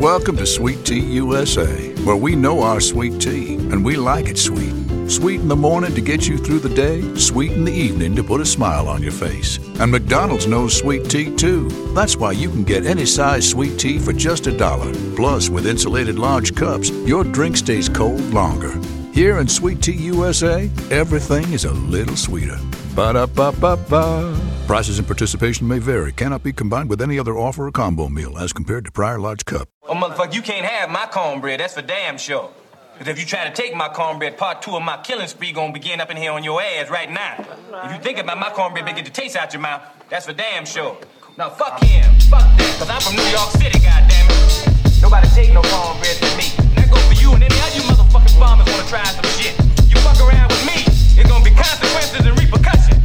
Welcome to Sweet Tea USA, where we know our sweet tea, and we like it sweet. Sweet in the morning to get you through the day, sweet in the evening to put a smile on your face. And McDonald's knows sweet tea too. That's why you can get any size sweet tea for just $1. Plus, with insulated large cups, your drink stays cold longer. Here in Sweet Tea USA, everything is a little sweeter. Ba-da-ba-ba-ba. Prices and participation may vary. Cannot be combined with any other offer or combo meal as compared to prior large cup. Oh, motherfucker, you can't have my cornbread. That's for damn sure. Because if you try to take my cornbread, part two of my killing spree gonna begin up in here on your ass right now. If you think about my cornbread, they get the taste out your mouth. That's for damn sure. Now fuck him, fuck this, because I'm from New York City, goddammit. Nobody take no cornbread from me. And that goes for you and any other you motherfucking farmers wanna try some shit. You fuck around with me, it's gonna be consequences and repercussions.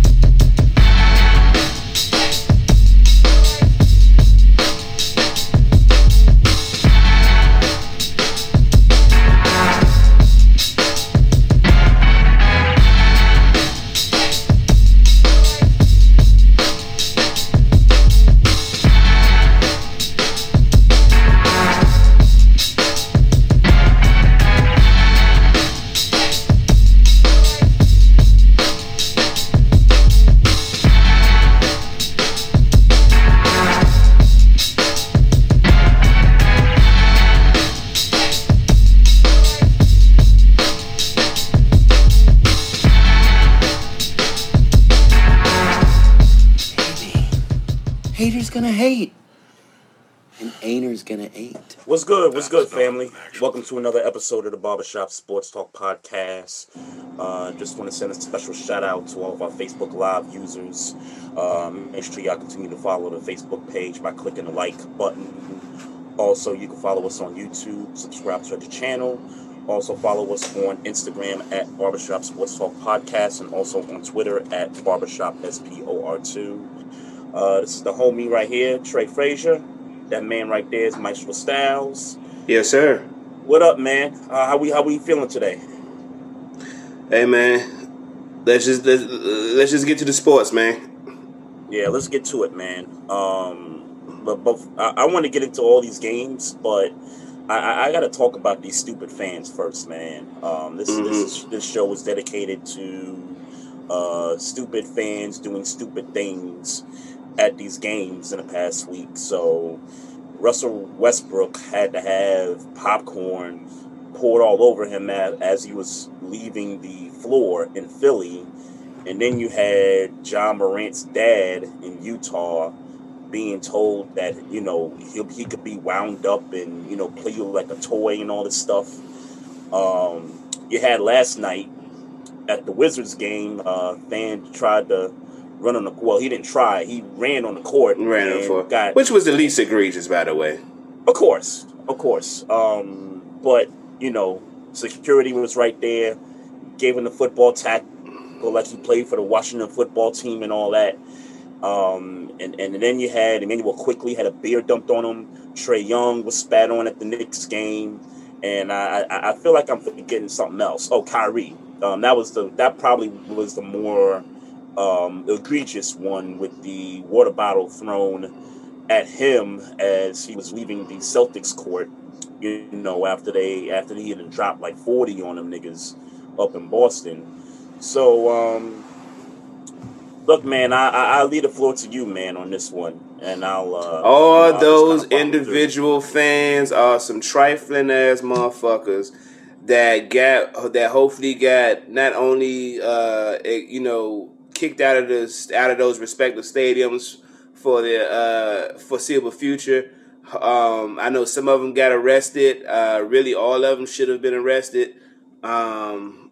Gonna hate and Ainer's gonna ain't. What's good, family? Welcome to another episode of the Barbershop Sports Talk Podcast. Just want to send a special shout out to all of our Facebook Live users. Make sure y'all continue to follow the Facebook page by clicking the like button. Also, you can follow us on YouTube, subscribe to the channel. Also, follow us on Instagram at Barbershop Sports Talk Podcast and also on Twitter at Barbershop SPOR2. This is the homie right here, Trey Frazier. That man right there is Maestro Styles. Yes, sir. What up, man? How we feeling today? Hey, man. Let's just get to the sports, man. Yeah, let's get to it, man. But I want to get into all these games, but I got to talk about these stupid fans first, man. This show is dedicated to stupid fans doing stupid things at these games in the past week. So Russell Westbrook had to have popcorn poured all over him as he was leaving the floor in Philly. And then you had John Morant's dad in Utah being told that, you know, he could be wound up and, you know, play you like a toy and all this stuff. You had last night at the Wizards game, fan tried to run on the court. Well, he didn't try. He ran on the court. Which was the least egregious, by the way. Of course. But, you know, security was right there, gave him the football tackle like he played for the Washington football team and all that. And then you had Immanuel Quickley had a beer dumped on him. Trae Young was spat on at the Knicks game. And I feel like I'm forgetting something else. Oh, Kyrie. That probably was the more egregious one, with the water bottle thrown at him as he was leaving the Celtics court, you know, after he had dropped like 40 on them niggas up in Boston. So, look, man, I'll leave the floor to you, man, on this one, and I'll. All those individual fans are some trifling ass motherfuckers. That hopefully got not only kicked out of those respective stadiums for the foreseeable future. I know some of them got arrested. Really, all of them should have been arrested. And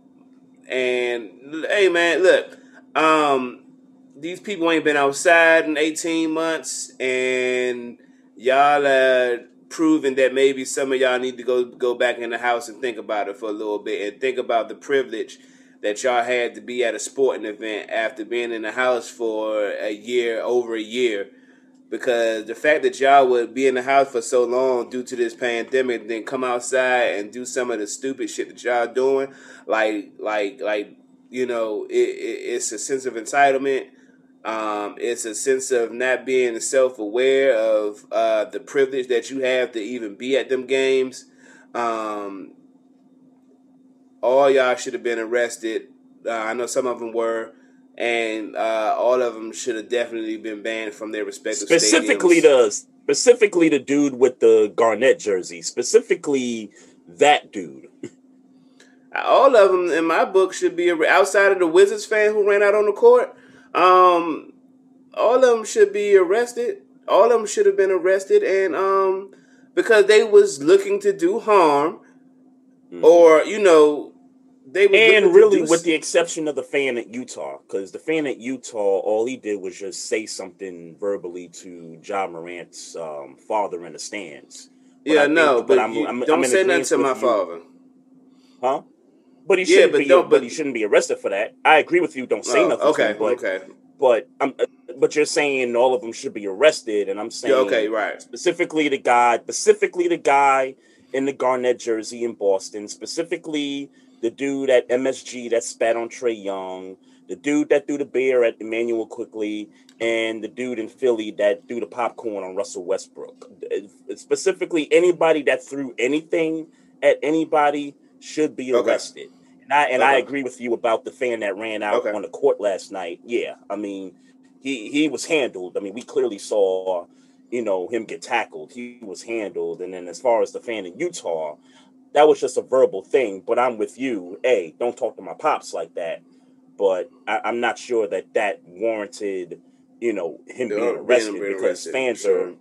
hey, man, look, these people ain't been outside in 18 months, and y'all proving that maybe some of y'all need to go back in the house and think about it for a little bit, and think about the privilege that y'all had to be at a sporting event after being in the house for over a year, because the fact that y'all would be in the house for so long due to this pandemic, then come outside and do some of the stupid shit that y'all doing, like you know, it's a sense of entitlement. It's a sense of not being self-aware of the privilege that you have to even be at them games. All y'all should have been arrested. I know some of them were, and all of them should have definitely been banned from their respective stadiums. Specifically the dude with the Garnett jersey. Specifically that dude. All of them, in my book, should be outside of the Wizards fan who ran out on the court. All of them should be arrested. All of them should have been arrested, and because they was looking to do harm, or they were. And really, with the exception of the fan at Utah, because the fan at Utah, all he did was just say something verbally to Ja Morant's father in the stands. Don't say nothing to my father. Huh? But he shouldn't he shouldn't be arrested for that. I agree with you. Don't say nothing. Okay. To him, but you're saying all of them should be arrested, and I'm saying specifically the guy in the Garnett jersey in Boston, specifically the dude at MSG that spat on Trae Young, the dude that threw the beer at Immanuel Quickley, and the dude in Philly that threw the popcorn on Russell Westbrook. Specifically, anybody that threw anything at anybody should be arrested. Okay. And I agree with you about the fan that ran out on the court last night. Yeah, I mean, he was handled. I mean, we clearly saw, him get tackled. He was handled. And then as far as the fan in Utah, that was just a verbal thing. But I'm with you. Hey, don't talk to my pops like that. But I'm not sure that warranted, him being arrested, because fans are,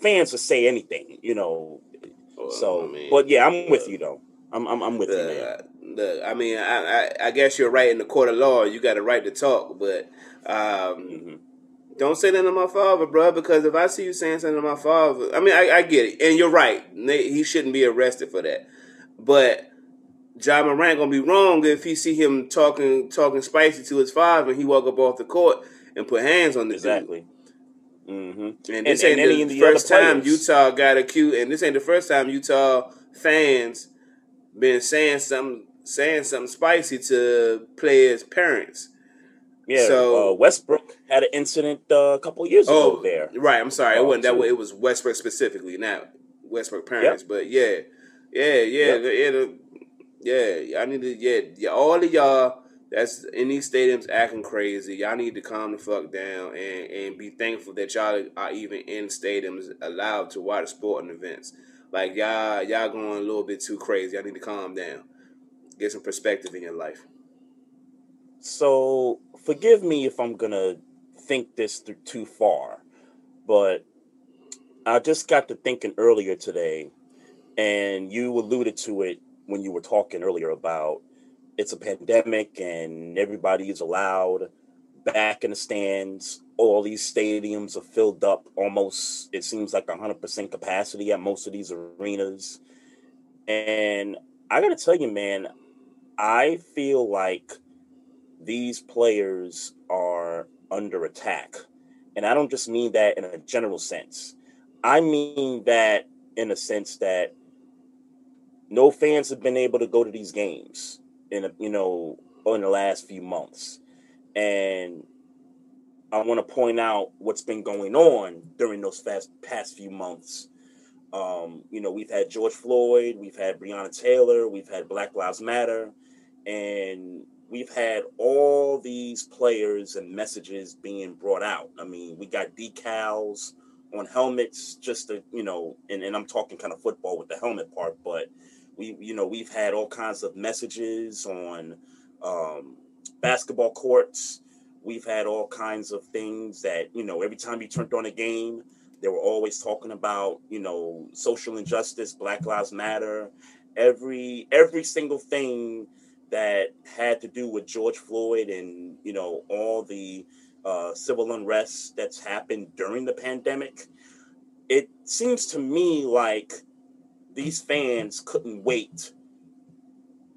fans will say anything, But yeah, I'm with you though. I'm with you, man. I guess you're right. In the court of law, you got a right to talk, but don't say nothing to my father, bro, because if I see you saying something to my father, I mean, I get it, and you're right. He shouldn't be arrested for that, but Ja Morant going to be wrong if he see him talking spicy to his father and he walk up off the court and put hands on the dude. Mm-hmm. And this ain't the first time Utah got accused, and this ain't the first time Utah fans been saying something spicy to players' parents. Yeah, so Westbrook had an incident a couple years ago there. Right, I'm sorry. It wasn't that way. It was Westbrook specifically, not Westbrook parents. Yep. But all of y'all that's in these stadiums acting crazy, y'all need to calm the fuck down and be thankful that y'all are even in stadiums allowed to watch sporting events. Like, y'all going a little bit too crazy. I need to calm down. Get some perspective in your life. So, forgive me if I'm going to think this through too far, but I just got to thinking earlier today, and you alluded to it when you were talking earlier about it's a pandemic and everybody is allowed back in the stands. All these stadiums are filled up almost, it seems like 100% capacity at most of these arenas. And I got to tell you, man, I feel like these players are under attack. And I don't just mean that in a general sense. I mean that in a sense that no fans have been able to go to these games in the last few months. And I want to point out what's been going on during those past few months. We've had George Floyd, we've had Breonna Taylor, we've had Black Lives Matter, and we've had all these players and messages being brought out. I mean, we got decals on helmets just to, and I'm talking kind of football with the helmet part, but we've had all kinds of messages on basketball courts. We've had all kinds of things that, every time you turned on a game, they were always talking about, social injustice, Black Lives Matter, every single thing that had to do with George Floyd and, all the civil unrest that's happened during the pandemic. It seems to me like these fans couldn't wait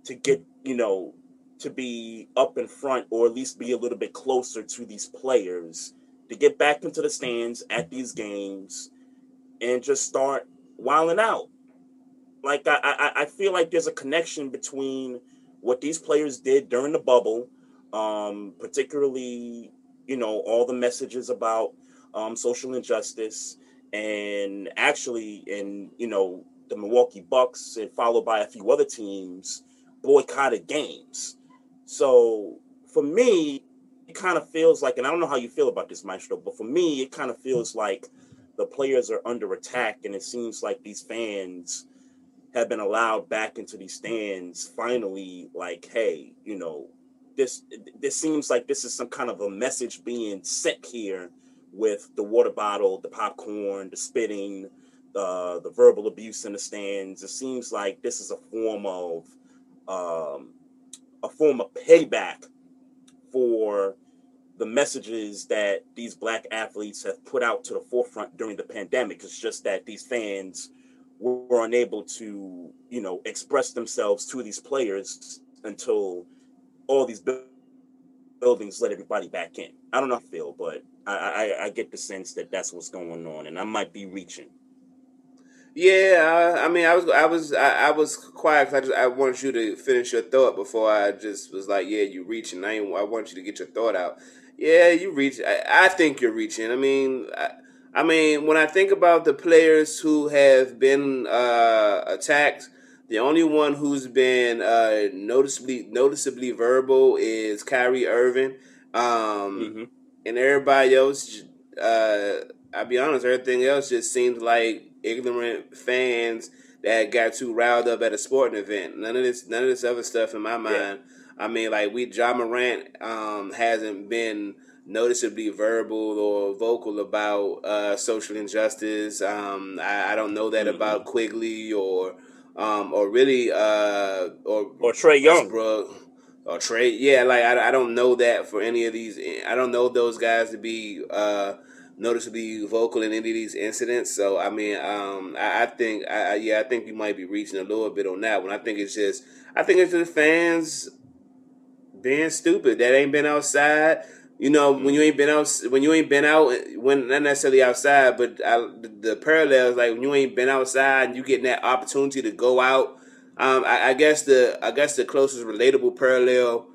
to get, to be up in front, or at least be a little bit closer to these players, to get back into the stands at these games and just start wilding out. Like, I feel like there's a connection between what these players did during the bubble, particularly you know, all the messages about social injustice, and actually, and, you know, the Milwaukee Bucks, and followed by a few other teams, boycotted games. So for me, it kind of feels like, and I don't know how you feel about this, Maestro, but for me, it kind of feels like the players are under attack, and it seems like these fans have been allowed back into these stands finally, like, hey, you know, this seems like this is some kind of a message being sent here with the water bottle, the popcorn, the spitting, the verbal abuse in the stands. It seems like this is a form of payback for the messages that these Black athletes have put out to the forefront during the pandemic. It's just that these fans were unable to, you know, express themselves to these players until all these buildings let everybody back in. I don't know how I feel, but I get the sense that that's what's going on, and I might be reaching. Yeah, I was quiet because I wanted you to finish your thought before I just was like, yeah, you reaching. I want you to get your thought out. Yeah, you reach. I think you're reaching. I mean, when I think about the players who have been attacked, the only one who's been noticeably verbal is Kyrie Irving, mm-hmm. and everybody else. I'll be honest, everything else just seems like ignorant fans that got too riled up at a sporting event. None of this other stuff in my mind. Yeah. I mean, like Ja Morant hasn't been noticeably verbal or vocal about social injustice. I don't know that mm-hmm. about Quigley or really or Trae Young or Trae. Yeah, like I don't know that for any of these. I don't know those guys to be noticeably vocal in any of these incidents. So I mean, I think you might be reaching a little bit on that one. I think it's just fans being stupid that ain't been outside. You know, when you ain't been out, when not necessarily outside, but the parallels, like when you ain't been outside and you getting that opportunity to go out. I guess the closest relatable parallel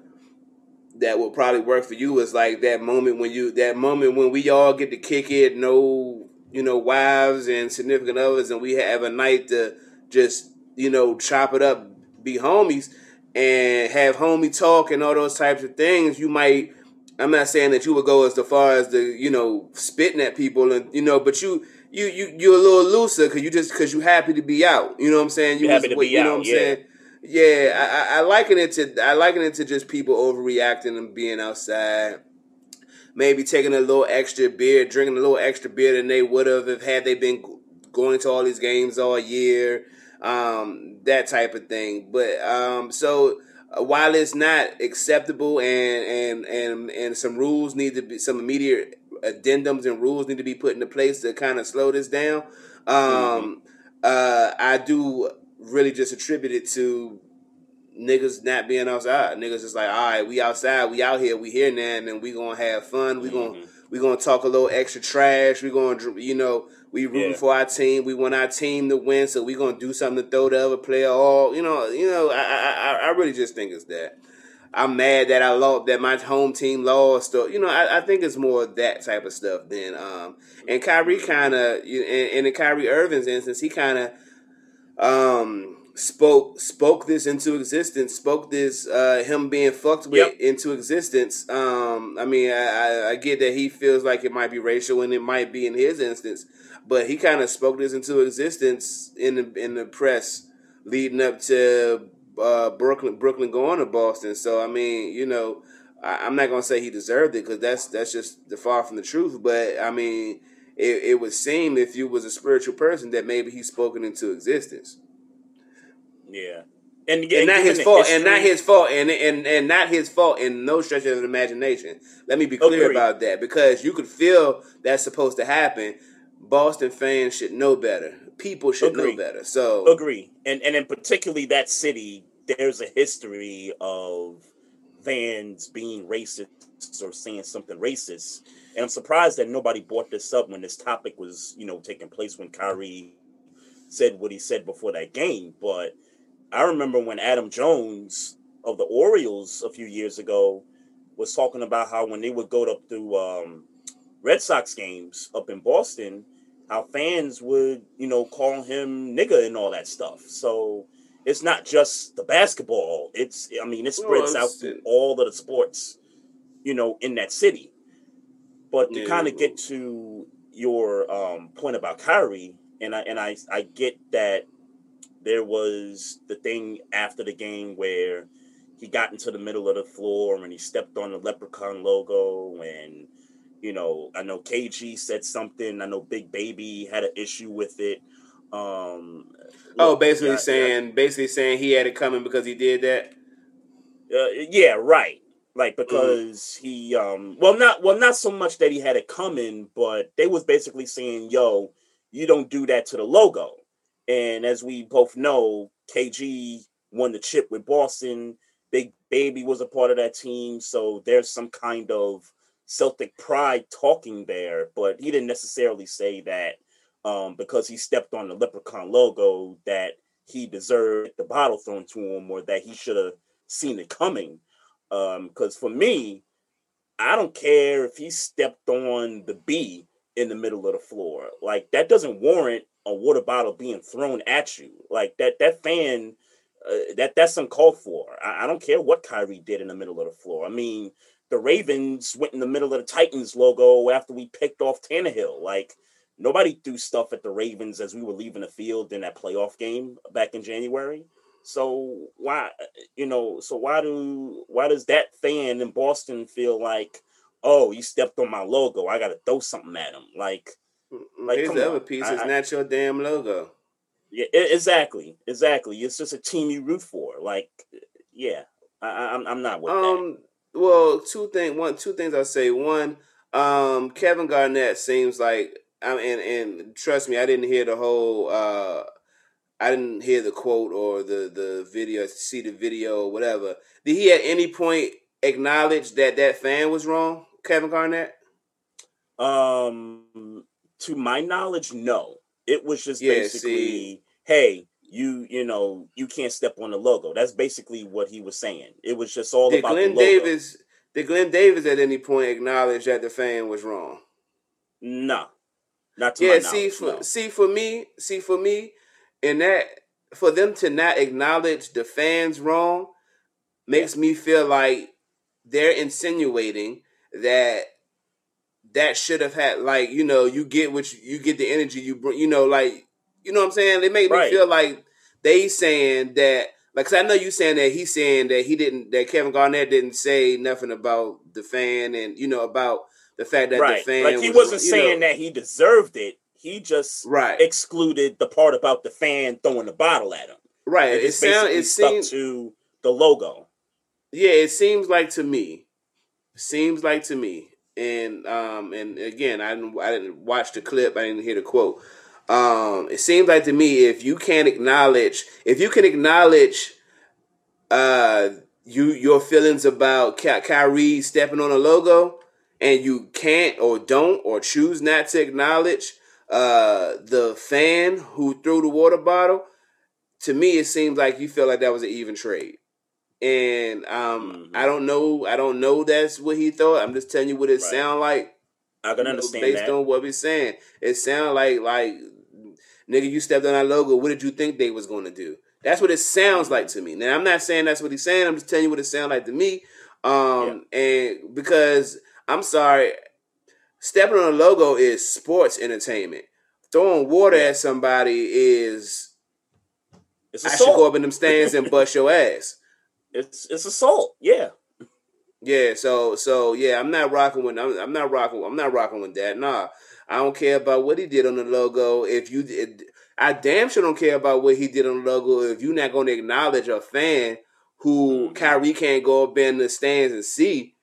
that would probably work for you is like that moment when we all get to kick it, no, you know, wives and significant others, and we have a night to just, you know, chop it up, be homies, and have homie talk and all those types of things. You might. I'm not saying that you would go as far as the, you know, spitting at people and, you know, but you're a little looser because you happy to be out. You know what I'm saying? You know what I'm saying? Yeah. I liken it to just people overreacting and being outside, maybe taking a little extra beer, drinking a little extra beer than they would have if had they been going to all these games all year, that type of thing. But so. While it's not acceptable and some rules need to be, some immediate addendums and rules need to be put into place to kind of slow this down, I do really just attribute it to niggas not being outside. Niggas just like, all right, we outside, we out here, we here now, and we gonna have fun. We gonna talk a little extra trash. We gonna, you know, we rooting for our team. We want our team to win, so we gonna do something to throw the other player all. You know. I really just think it's that. I'm mad that I lost, that my home team lost. Or, you know, I think it's more of that type of stuff than. And Kyrie kind of, in Kyrie Irving's instance, he kind of spoke this into existence. Spoke this him being fucked with into existence. I mean, I get that he feels like it might be racial and it might be in his instance. But he kind of spoke this into existence in the press leading up to Brooklyn going to Boston. So I mean, you know, I'm not gonna say he deserved it because that's just the far from the truth. But I mean, it would seem if you was a spiritual person that maybe he's spoken into existence. Yeah, and not his fault, history. and not his fault in no stretch of the imagination. Let me be clear about that because you could feel that's supposed to happen. Boston fans should know better. People should know better. So agree, and in particularly that city, there's a history of fans being racist or saying something racist. And I'm surprised that nobody brought this up when this topic was, you know, taking place when Kyrie said what he said before that game. But I remember when Adam Jones of the Orioles a few years ago was talking about how when they would go up to Red Sox games up in Boston, how fans would, you know, call him nigga and all that stuff. So it's not just the basketball. It's, I mean, it spreads out to all of the sports, you know, in that city. But to kind of get to your point about Kyrie, and I get that there was the thing after the game where he got into the middle of the floor and he stepped on the Leprechaun logo, and, you know, I know KG said something. I know Big Baby had an issue with it. Basically saying he had it coming because he did that. Yeah, right. Like, because he, not so much that he had it coming, but they was basically saying, yo, you don't do that to the logo. And as we both know, KG won the chip with Boston. Big Baby was a part of that team. So there's some kind of Celtic pride talking there, but he didn't necessarily say that because he stepped on the Leprechaun logo that he deserved the bottle thrown to him, or that he should have seen it coming. Because for me, I don't care if he stepped on the B in the middle of the floor. Like, that doesn't warrant a water bottle being thrown at you. Like, that fan, that's uncalled for. I don't care what Kyrie did in the middle of the floor. I mean, the Ravens went in the middle of the Titans logo after we picked off Tannehill. Like, nobody threw stuff at the Ravens as we were leaving the field in that playoff game back in January. So why does that fan in Boston feel like, oh, you stepped on my logo, I gotta throw something at him? Like here's the other piece, it's not your damn logo. Yeah, exactly. It's just a team you root for. Like, yeah, I'm not with that. Well, two things I'll say. One, Kevin Garnett seems like, and trust me, I didn't hear the whole. I didn't hear the quote or the video, see the video or whatever. Did he at any point acknowledge that fan was wrong, Kevin Garnett? To my knowledge, no. It was just basically, hey, you can't step on the logo. That's basically what he was saying. It was just all about the logo. Did Glenn Davis at any point acknowledge that the fan was wrong? No. Not to my knowledge. For me, and that, for them to not acknowledge the fans wrong, makes me feel like they're insinuating that should have had, like, you know, you get the energy you bring, you know, like, you know what I'm saying? They make me feel like they saying that, like, 'cause I know you saying that he's saying that he didn't, that Kevin Garnett didn't say nothing about the fan, and, you know, about the fact that the fan, like, he wasn't saying that he deserved it. He just excluded the part about the fan throwing the bottle at him. Right. It seems to the logo. Yeah, it seems like to me. And again, I didn't watch the clip. I didn't hear the quote. It seems like to me, if you can acknowledge your feelings about Kyrie stepping on a logo, and you can't or don't or choose not to acknowledge the fan who threw the water bottle, to me, it seems like you feel like that was an even trade. And I don't know that's what he thought. I'm just telling you what it sound like. I can understand based on what we're saying. It sound like, nigga, you stepped on our logo. What did you think they was going to do? That's what it sounds like to me. Now, I'm not saying that's what he's saying. I'm just telling you what it sound like to me. And because, I'm sorry, stepping on a logo is sports entertainment. Throwing water at somebody is, it's assault. I should go up in them stands and bust your ass. It's assault. Yeah. Yeah. So yeah, I'm not rocking with that. Nah, I don't care about what he did on the logo. I damn sure don't care about what he did on the logo if you're not going to acknowledge a fan who Kyrie can't go up in the stands and see.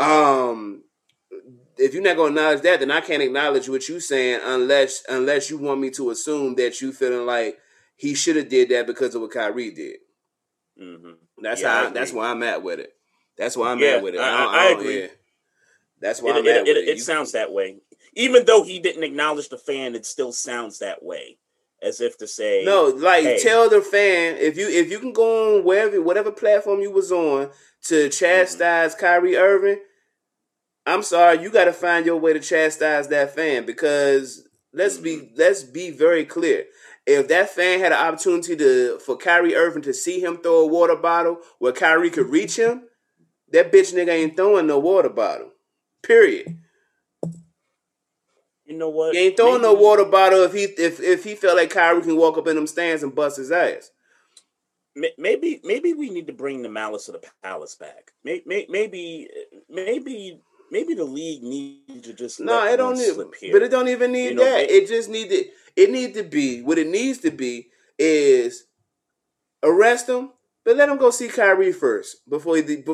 If you're not going to acknowledge that, then I can't acknowledge what you're saying unless you want me to assume that you feeling like he should have did that because of what Kyrie did. Mm-hmm. That's where I'm at with it. That's where I'm at with it. I agree. Yeah. That's where I'm at with it. It sounds that way. Even though he didn't acknowledge the fan, it still sounds that way. as if to say, no, like, hey, tell the fan, if you can go on whatever platform you was on to chastise Kyrie Irving, I'm sorry, you got to find your way to chastise that fan, because let's be very clear. If that fan had an opportunity for Kyrie Irving to see him throw a water bottle where Kyrie could reach him, that bitch nigga ain't throwing no water bottle. Period. You know what? He ain't throwing no water bottle if he felt like Kyrie can walk up in them stands and bust his ass. Maybe we need to bring the Malice of the Palace back. Maybe the league needs to just let it don't need, slip here. But it don't even need that. It just needs to be what it needs to be is arrest him, but let him go see Kyrie first before you take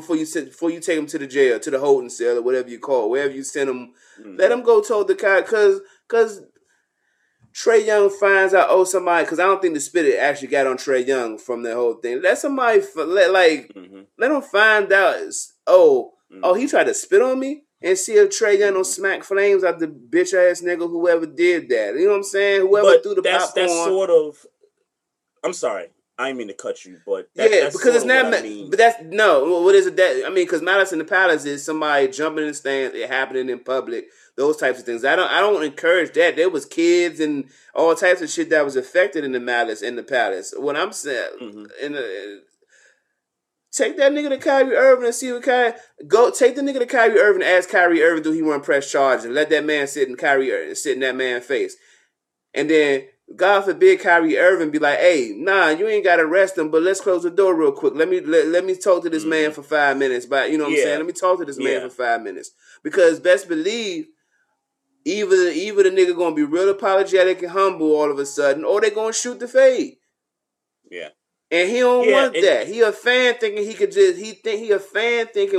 him to the jail, to the holding cell, or whatever you call it, wherever you send him. Mm-hmm. Let him go tell the guy, because Trae Young finds out, somebody, because I don't think the spit actually got on Trae Young from the whole thing. Let somebody, let him find out, he tried to spit on me, and see if Trae Young don't smack flames out the bitch ass nigga, whoever did that. You know what I'm saying? Whoever threw the popcorn. That's sort of, I'm sorry, I didn't mean to cut you, but that's because it's not. I mean. But that's no. What is it? That I mean, because Malice in the Palace is somebody jumping in the stands, it happening in public, those types of things. I don't encourage that. There was kids and all types of shit that was affected in the Malice in the Palace. What I'm saying, take that nigga to Kyrie Irving and see what take the nigga to Kyrie Irving and ask Kyrie Irving, do he want to press charge, and let that man sit in that man's face. And then, God forbid, Kyrie Irving be like, hey, nah, you ain't got to arrest him, but let's close the door real quick. Let me talk to this man for 5 minutes. But you know what I'm saying? Let me talk to this man for 5 minutes. Because best believe, either the nigga going to be real apologetic and humble all of a sudden, or they going to shoot the fade. Yeah. And he don't want that. He a fan thinking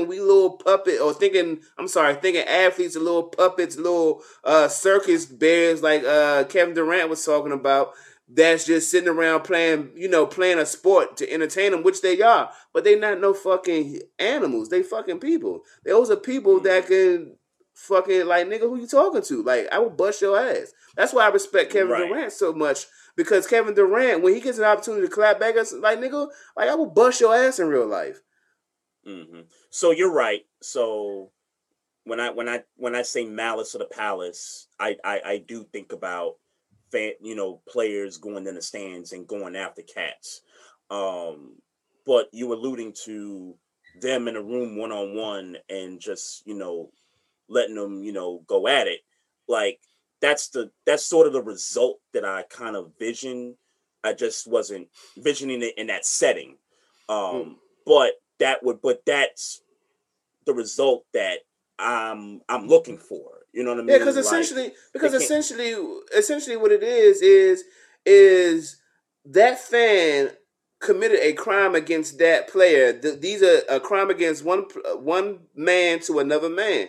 we little puppet, or thinking athletes are little puppets, little circus bears like Kevin Durant was talking about, that's just sitting around playing a sport to entertain them, which they are. But they not no fucking animals. They fucking people. Those are people that can fucking, like, nigga, who you talking to? Like, I will bust your ass. That's why I respect Kevin Durant so much. Because Kevin Durant, when he gets an opportunity to clap back, us like, nigga, like, I will bust your ass in real life. Mm-hmm. So you're right. So when I say Malice of the Palace, I do think about players going in the stands and going after cats. But you alluding to them in a room one-on-one and just letting them go at it, like. That's sort of the result that I kind of vision. I just wasn't visioning it in that setting. But that's the result that I'm looking for. You know what I mean? Yeah, because essentially what it is that fan committed a crime against that player. These are a crime against one man to another man.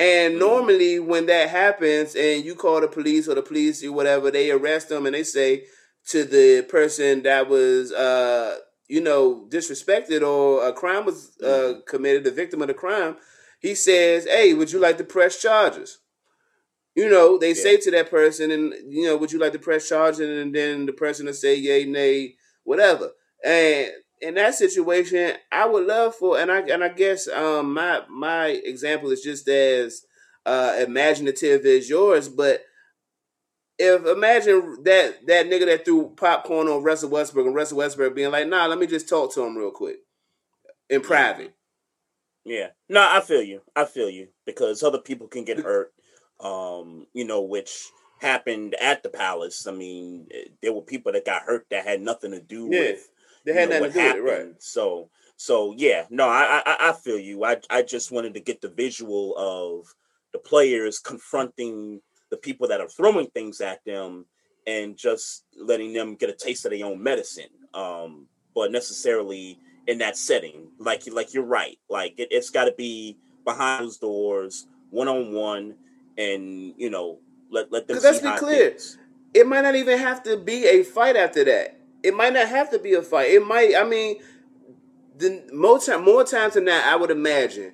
And normally when that happens and you call the police or the police or whatever, they arrest them and they say to the person that was, disrespected or a crime was committed, the victim of the crime, he says, hey, would you like to press charges? They say to that person and, would you like to press charges? And then the person will say, yay, nay, whatever. And in that situation, I would love for, and I guess my example is just as imaginative as yours. But imagine that nigga that threw popcorn on Russell Westbrook, and Russell Westbrook being like, "Nah, let me just talk to him real quick in private." Yeah, no, I feel you because other people can get hurt. Which happened at the Palace. I mean, there were people that got hurt that had nothing to do with. They had nothing to do with it, right? So yeah, no, I feel you. I just wanted to get the visual of the players confronting the people that are throwing things at them and just letting them get a taste of their own medicine. But necessarily in that setting, like you're right. Like it's got to be behind those doors, one-on-one, and let them. Because let's be clear, it might not even have to be a fight after that. It might not have to be a fight. It might, more times than not, I would imagine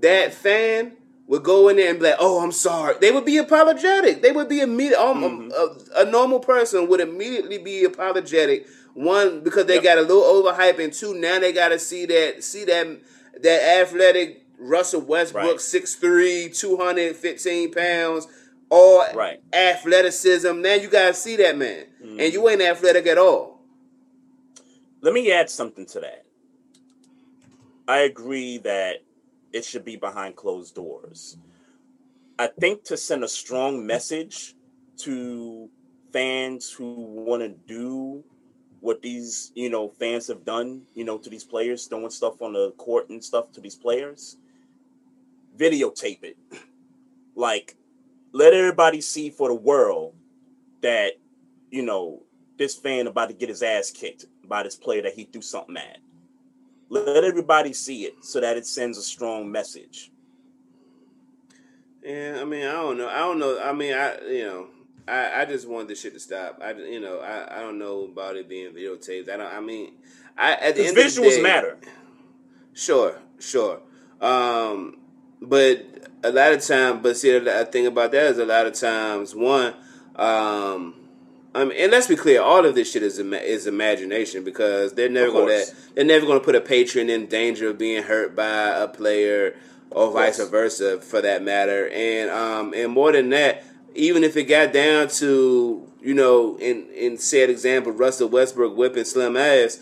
that fan would go in there and be like, oh, I'm sorry. They would be apologetic. They would be immediate. A normal person would immediately be apologetic. One, because they got a little overhyped, and two, now they got to see that athletic Russell Westbrook, right. 6'3", 215 pounds, all right. athleticism. Now you got to see that man. Mm-hmm. And you ain't athletic at all. Let me add something to that. I agree that it should be behind closed doors. I think to send a strong message to fans who want to do what these, fans have done, to these players, throwing stuff on the court and stuff to these players, videotape it. Like, let everybody see for the world that, this fan about to get his ass kicked by this player that he threw something at. Let everybody see it so that it sends a strong message. Yeah, I mean, I don't know. I mean, I just wanted this shit to stop. I don't know about it being videotaped. At the end of the day, visuals matter. Sure. But a lot of times, the thing about that is a lot of times, one, and let's be clear, all of this shit is imagination, because they're never going to put a patron in danger of being hurt by a player or vice versa, for that matter. And more than that, even if it got down to, in said example, Russell Westbrook whipping Slim ass,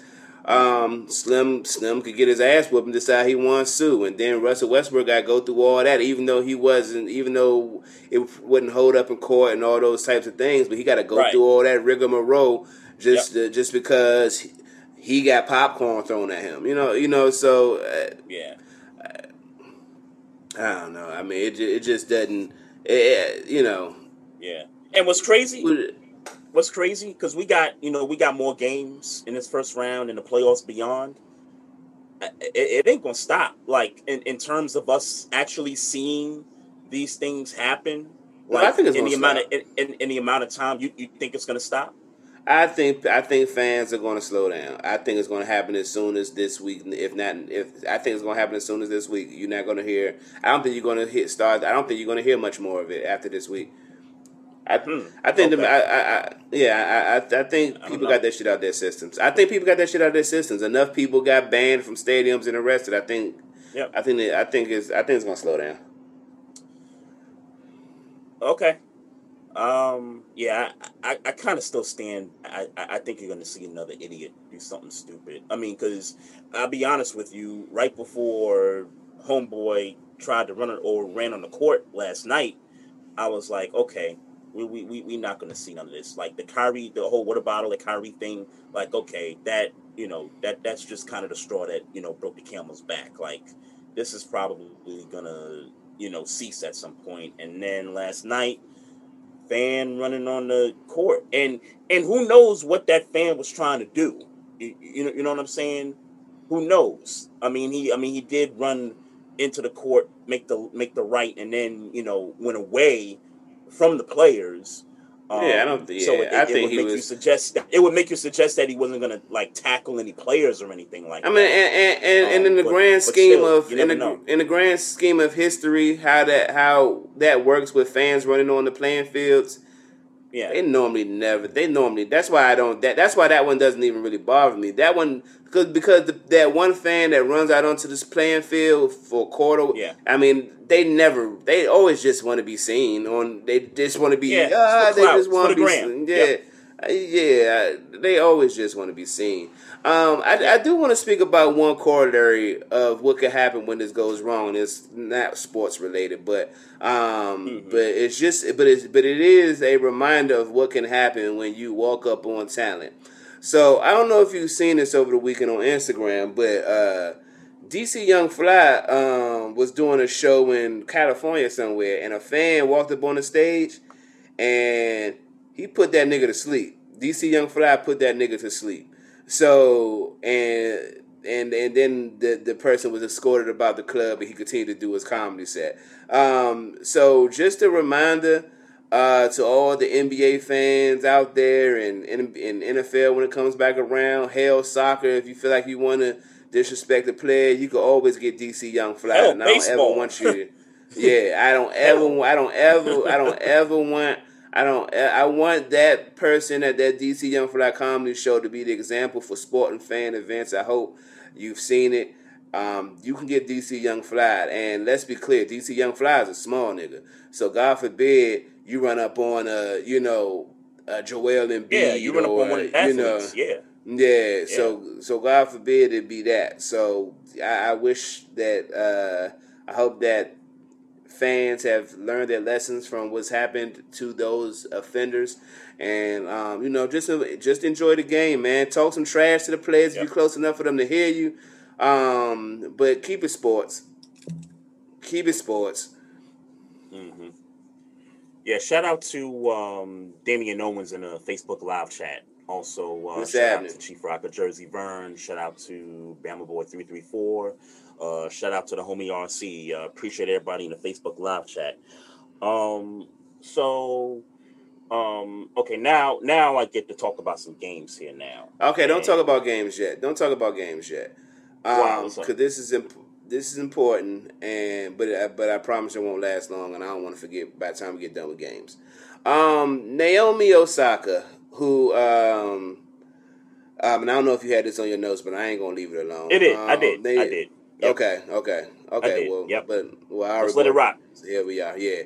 Slim could get his ass whipped and decide he wants to, and then Russell Westbrook got to go through all that, even though it wouldn't hold up in court and all those types of things, but he got to go through all that rigmarole just because he got popcorn thrown at him, So I don't know. I mean, it just doesn't, Yeah, and what's crazy? What's crazy, because we got more games in this first round and the playoffs beyond. It ain't gonna stop. Like in terms of us actually seeing these things happen, I think it's in the amount of in the amount of time, you think it's gonna stop? I think fans are gonna slow down. I think it's gonna happen as soon as this week. I think it's gonna happen as soon as this week. You're not gonna hear. I don't think you're gonna hear much more of it after this week. I think people got that shit out of their systems. I think people got that shit out of their systems. Enough people got banned from stadiums and arrested. I think it's gonna slow down. Okay. I kind of still stand. I think you're gonna see another idiot do something stupid. I mean, because I'll be honest with you, right before homeboy tried to ran on the court last night, I was like, okay, we not going to see none of this. Like the whole water bottle, the Kyrie thing, like, okay, that, that's just kind of the straw that, broke the camel's back. Like, this is probably going to, cease at some point. And then last night, fan running on the court. And who knows what that fan was trying to do? You know what I'm saying? Who knows? I mean, he did run into the court, make the right, and then went away from the players. It would make you suggest that he wasn't gonna like tackle any players or anything like that. I mean, and in the grand scheme of history, how that works with fans running on the playing fields. Yeah, they normally. That's why I don't. That's why that one doesn't even really bother me. That one, because that one fan that runs out onto this playing field for a quarter. Yeah, I mean, they always just want to be seen on. They just want to be. Yeah, they just want to be seen. Yeah, yep. They always just want to be seen. I do want to speak about one corollary of what could happen when this goes wrong. It's not sports related, but it is a reminder of what can happen when you walk up on talent. So I don't know if you've seen this over the weekend on Instagram, but DC Young Fly was doing a show in California somewhere, and a fan walked up on the stage and he put that nigga to sleep. DC Young Fly put that nigga to sleep. So, and then the person was escorted about the club, and he continued to do his comedy set. So just a reminder to all the NBA fans out there, and NFL when it comes back around, hell, soccer, if you feel like you want to disrespect a player, you can always get DC Young Fly. And I don't ever want you to. Yeah, I want that person at that DC Young Fly comedy show to be the example for sporting fan events. I hope you've seen it. You can get DC Young Fly, and let's be clear, DC Young Fly is a small nigga. So God forbid you run up on a Joel Embiid. Yeah, you run up on one of the athletes. Yeah. So God forbid it be that. So I wish that. I hope that fans have learned their lessons from what's happened to those offenders, and just enjoy the game, man. Talk some trash to the players if you're close enough for them to hear you. But keep it sports. Keep it sports. Mm-hmm. Yeah, shout out to Damian Owens in a Facebook live chat. Also, shout out to Chief Rocker Jersey Vern. Shout out to Bama Boy 334. Shout out to the homie RC. Appreciate everybody in the Facebook live chat. Okay, now I get to talk about some games here now. Okay, don't talk about games yet. Because this is important, but I promise it won't last long, and I don't want to forget by the time we get done with games. Naomi Osaka, who and I don't know if you had this on your notes, but I ain't gonna leave it alone. It is. I did. Yep. Okay. Let's let it rock. Here we are. Yeah.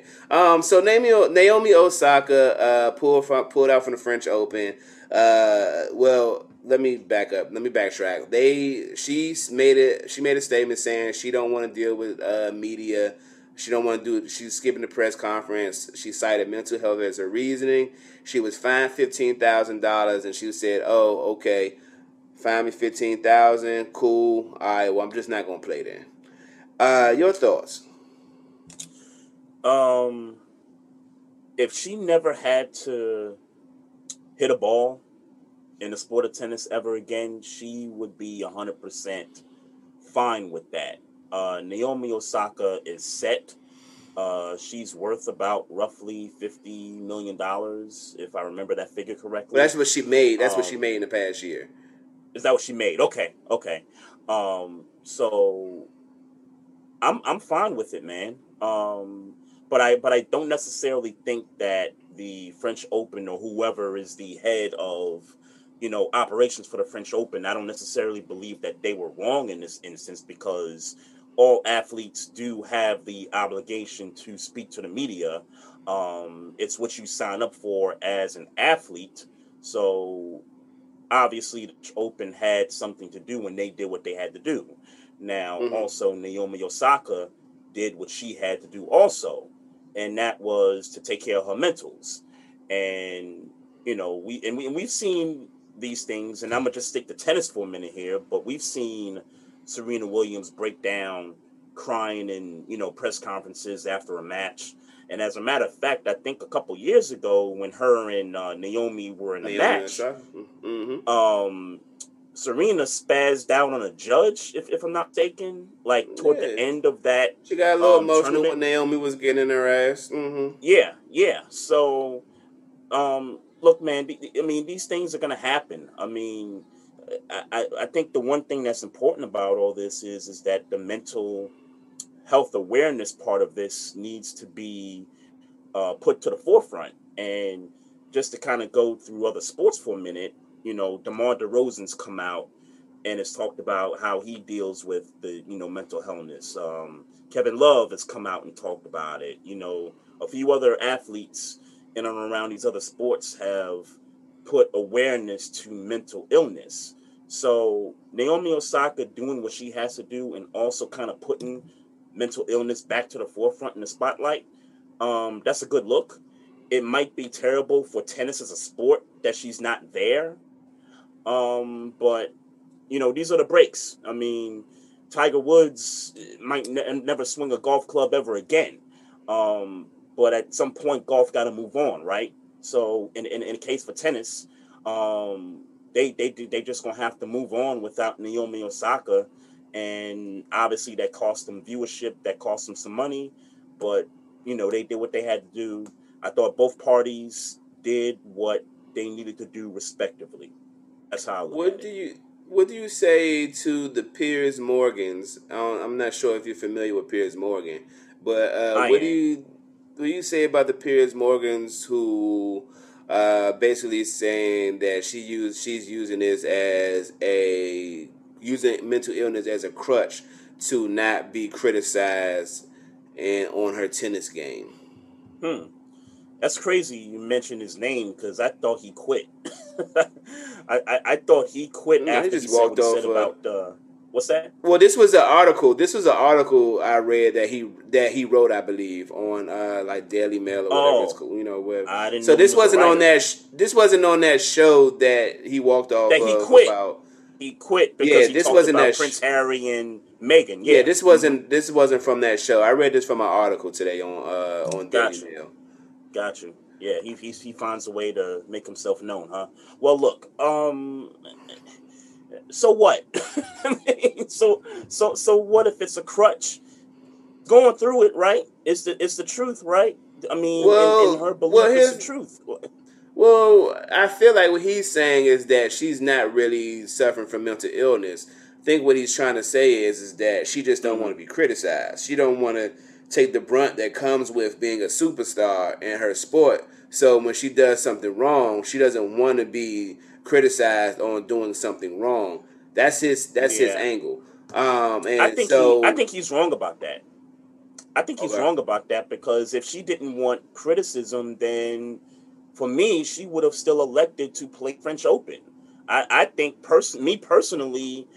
So Naomi Osaka pulled out from the French Open. Let me back up. Let me backtrack. She made a statement saying she don't want to deal with media. She don't want to do it. She's skipping the press conference. She cited mental health as her reasoning. She was fined $15,000, and she said, "Oh, okay. Find me $15,000. Cool. All right. Well, I'm just not gonna play then." Your thoughts? If she never had to hit a ball in the sport of tennis ever again, she would be 100% fine with that. Naomi Osaka is set. She's worth about roughly $50 million, if I remember that figure correctly. Well, that's what she made. That's what she made in the past year. Is that what she made? Okay. So I'm fine with it, man. But I don't necessarily think that the French Open or whoever is the head of operations for the French Open, I don't necessarily believe that they were wrong in this instance, because all athletes do have the obligation to speak to the media. It's what you sign up for as an athlete. So obviously the Open had something to do when they did what they had to do. Now, also Naomi Osaka did what she had to do also, and that was to take care of her mentals. And, we've seen these things, and I'm going to just stick to tennis for a minute here, but we've seen Serena Williams break down crying in, press conferences after a match. And as a matter of fact, I think a couple years ago when her and Naomi were in a match, Serena spazzed out on a judge, if I'm not mistaken, toward the end of that. She got a little emotional when Naomi was getting in her ass. Mm-hmm. Yeah. So, look, man, these things are going to happen. I think the one thing that's important about all this is that the mental health awareness part of this needs to be put to the forefront. And just to kind of go through other sports for a minute, DeMar DeRozan's come out and has talked about how he deals with the, mental illness. Kevin Love has come out and talked about it. A few other athletes in and around these other sports have put awareness to mental illness. So Naomi Osaka doing what she has to do and also kind of putting mental illness back to the forefront in the spotlight, that's a good look. It might be terrible for tennis as a sport that she's not there. But these are the breaks. Tiger Woods might never swing a golf club ever again. But at some point, golf got to move on, right? So in the case for tennis, they just going to have to move on without Naomi Osaka. And obviously that cost them viewership, that cost them some money. But, they did what they had to do. I thought both parties did what they needed to do respectively. That's how I look at it. What do you say to the Piers Morgans? I'm not sure if you're familiar with Piers Morgan, But what do you say about the Piers Morgans who basically saying that she's using this as using mental illness as a crutch to not be criticized and on her tennis game? That's crazy you mentioned his name because I thought he quit. I thought he quit after he said what he said about... what's that? Well, this was an article. I read that he wrote, I believe, on like Daily Mail or whatever it's called. You know, whatever. I didn't. So this wasn't on that. This wasn't on that show that he walked off. That he quit. He quit because he talked about Prince Harry and Meghan. Yeah, this wasn't. This wasn't from that show. I read this from an article today on Daily Mail. Got you. Yeah, he finds a way to make himself known, huh? Well, look. So what? I mean, so what if it's a crutch? Going through it, right? It's the truth, right? I mean, in her belief, it's the truth. Well, I feel like what he's saying is that she's not really suffering from mental illness. I think what he's trying to say is that she just don't want to be criticized. She don't want to take the brunt that comes with being a superstar in her sport. So when she does something wrong, she doesn't want to be criticized on doing something wrong. That's his angle. And I think he's wrong about that. I think he's wrong about that because if she didn't want criticism, then for me, she would have still elected to play French Open. I think personally,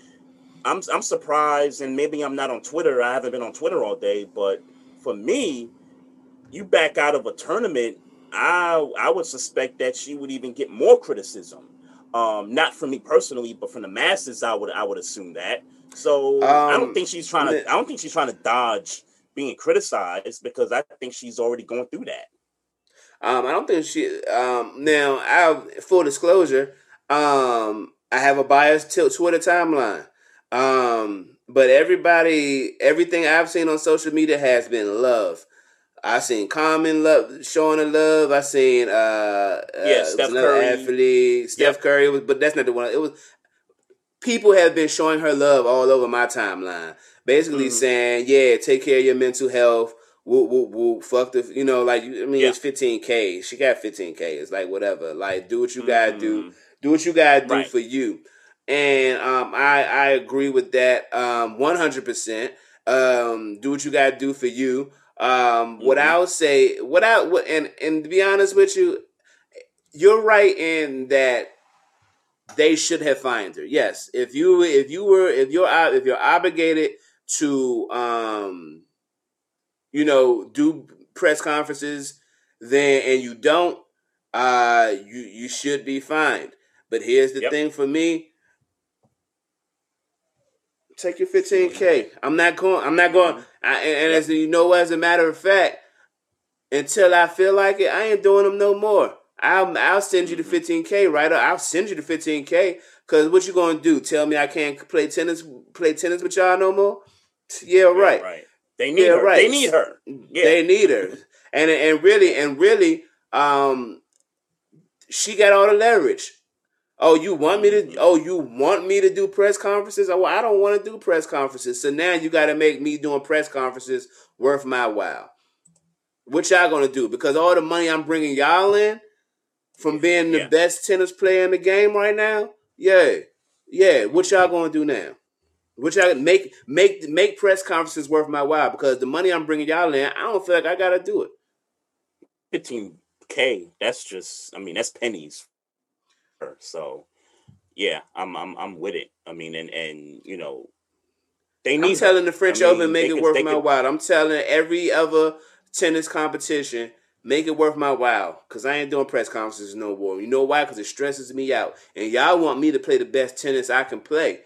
I'm surprised, and maybe I'm not on Twitter. I haven't been on Twitter all day, but for me, you back out of a tournament, I would suspect that she would even get more criticism. Not from me personally, but from the masses, I would assume that. So I don't think she's trying to dodge being criticized because I think she's already going through that. I don't think she. Now, full disclosure, I have a biased Twitter timeline, but everything I've seen on social media has been love. I seen Common love, showing her love. I seen Steph Curry. Athlete. Steph Curry, but that's not the one. It was people have been showing her love all over my timeline, basically saying, "Yeah, take care of your mental health." Whoop whoop whoop. Fuck the, you know, like I mean, it's 15K. She got 15K. It's like whatever. Like do what you gotta do. Do what you gotta do for you. And I agree with that 100%. Do what you gotta do for you. What I would say, and to be honest with you, you're right in that they should have fined her. Yes, if you're obligated to, do press conferences, then and you don't, you should be fined. But here's the thing for me. Take your 15K. I'm not going. And as you know, as a matter of fact, until I feel like it, I ain't doing them no more. I'll send you the 15K, right? I'll send you the 15K. Cause what you gonna do? Tell me I can't play tennis with y'all no more? Yeah, right. Yeah, right. They need her. Right. They need her. Yeah. They need her. And really, she got all the leverage. Oh, you want me to do press conferences? Oh, well, I don't want to do press conferences. So now you got to make me doing press conferences worth my while. What y'all going to do? Because all the money I'm bringing y'all in from being the best tennis player in the game right now? Yeah. What y'all going to do now? What y'all make press conferences worth my while because the money I'm bringing y'all in, I don't feel like I got to do it. 15K, that's pennies. So, yeah, I'm with it. I mean, and you know, they need. I'm telling the French Open, make it worth my while. I'm telling every other tennis competition, make it worth my while, because I ain't doing press conferences no more. You know why? Because it stresses me out, and y'all want me to play the best tennis I can play,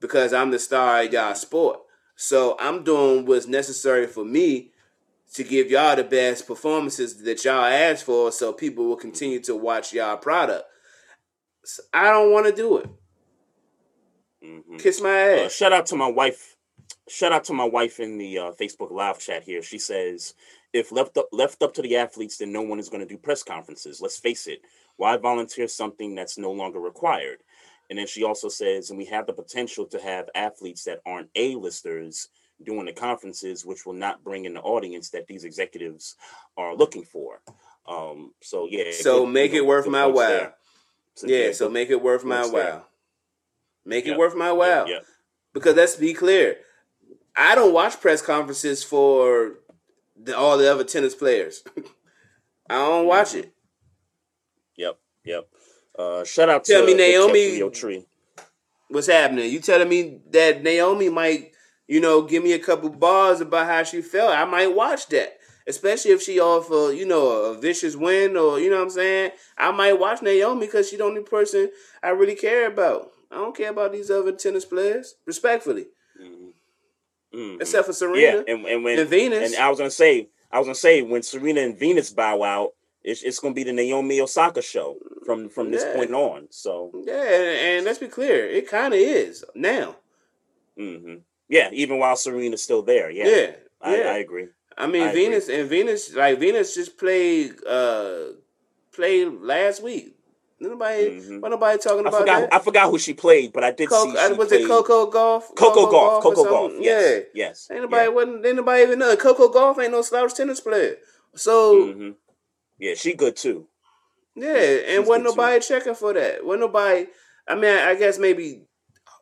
because I'm the star of y'all sport. So I'm doing what's necessary for me to give y'all the best performances that y'all asked for, so people will continue to watch y'all product. I don't want to do it. Mm-hmm. Kiss my ass. Shout out to my wife. Shout out to my wife in the Facebook live chat here. She says, if left up to the athletes, then no one is going to do press conferences. Let's face it. Why volunteer something that's no longer required? And then she also says, and we have the potential to have athletes that aren't A-listers doing the conferences, which will not bring in the audience that these executives are looking for. So yeah. So make it worth my while. Yeah. So make it worth my while. Make it worth my while. Because let's be clear, I don't watch press conferences for all the other tennis players. I don't watch it. Yep. Shout out to Naomi. What's happening? You telling me that Naomi might, give me a couple bars about how she felt? I might watch that, especially if she offer, a vicious win or, what I'm saying? I might watch Naomi because she's the only person I really care about. I don't care about these other tennis players, respectfully. Mm-hmm. Except for Serena and Venus. And I was gonna say when Serena and Venus bow out, it's gonna be the Naomi Osaka show from this point on. So and let's be clear, it kind of is now. Mm-hmm. Yeah, even while Serena's still there. I agree. I mean, Venus just played last week. Nobody talking about that? I forgot who she played, but I did see she was played. Was it Coco Gauff? Coco Gauff. Yes. Ain't nobody even know. Coco Gauff ain't no slouch tennis player. So yeah, she good too. Yeah, and wasn't nobody checking for that. Wasn't nobody. I mean, I guess maybe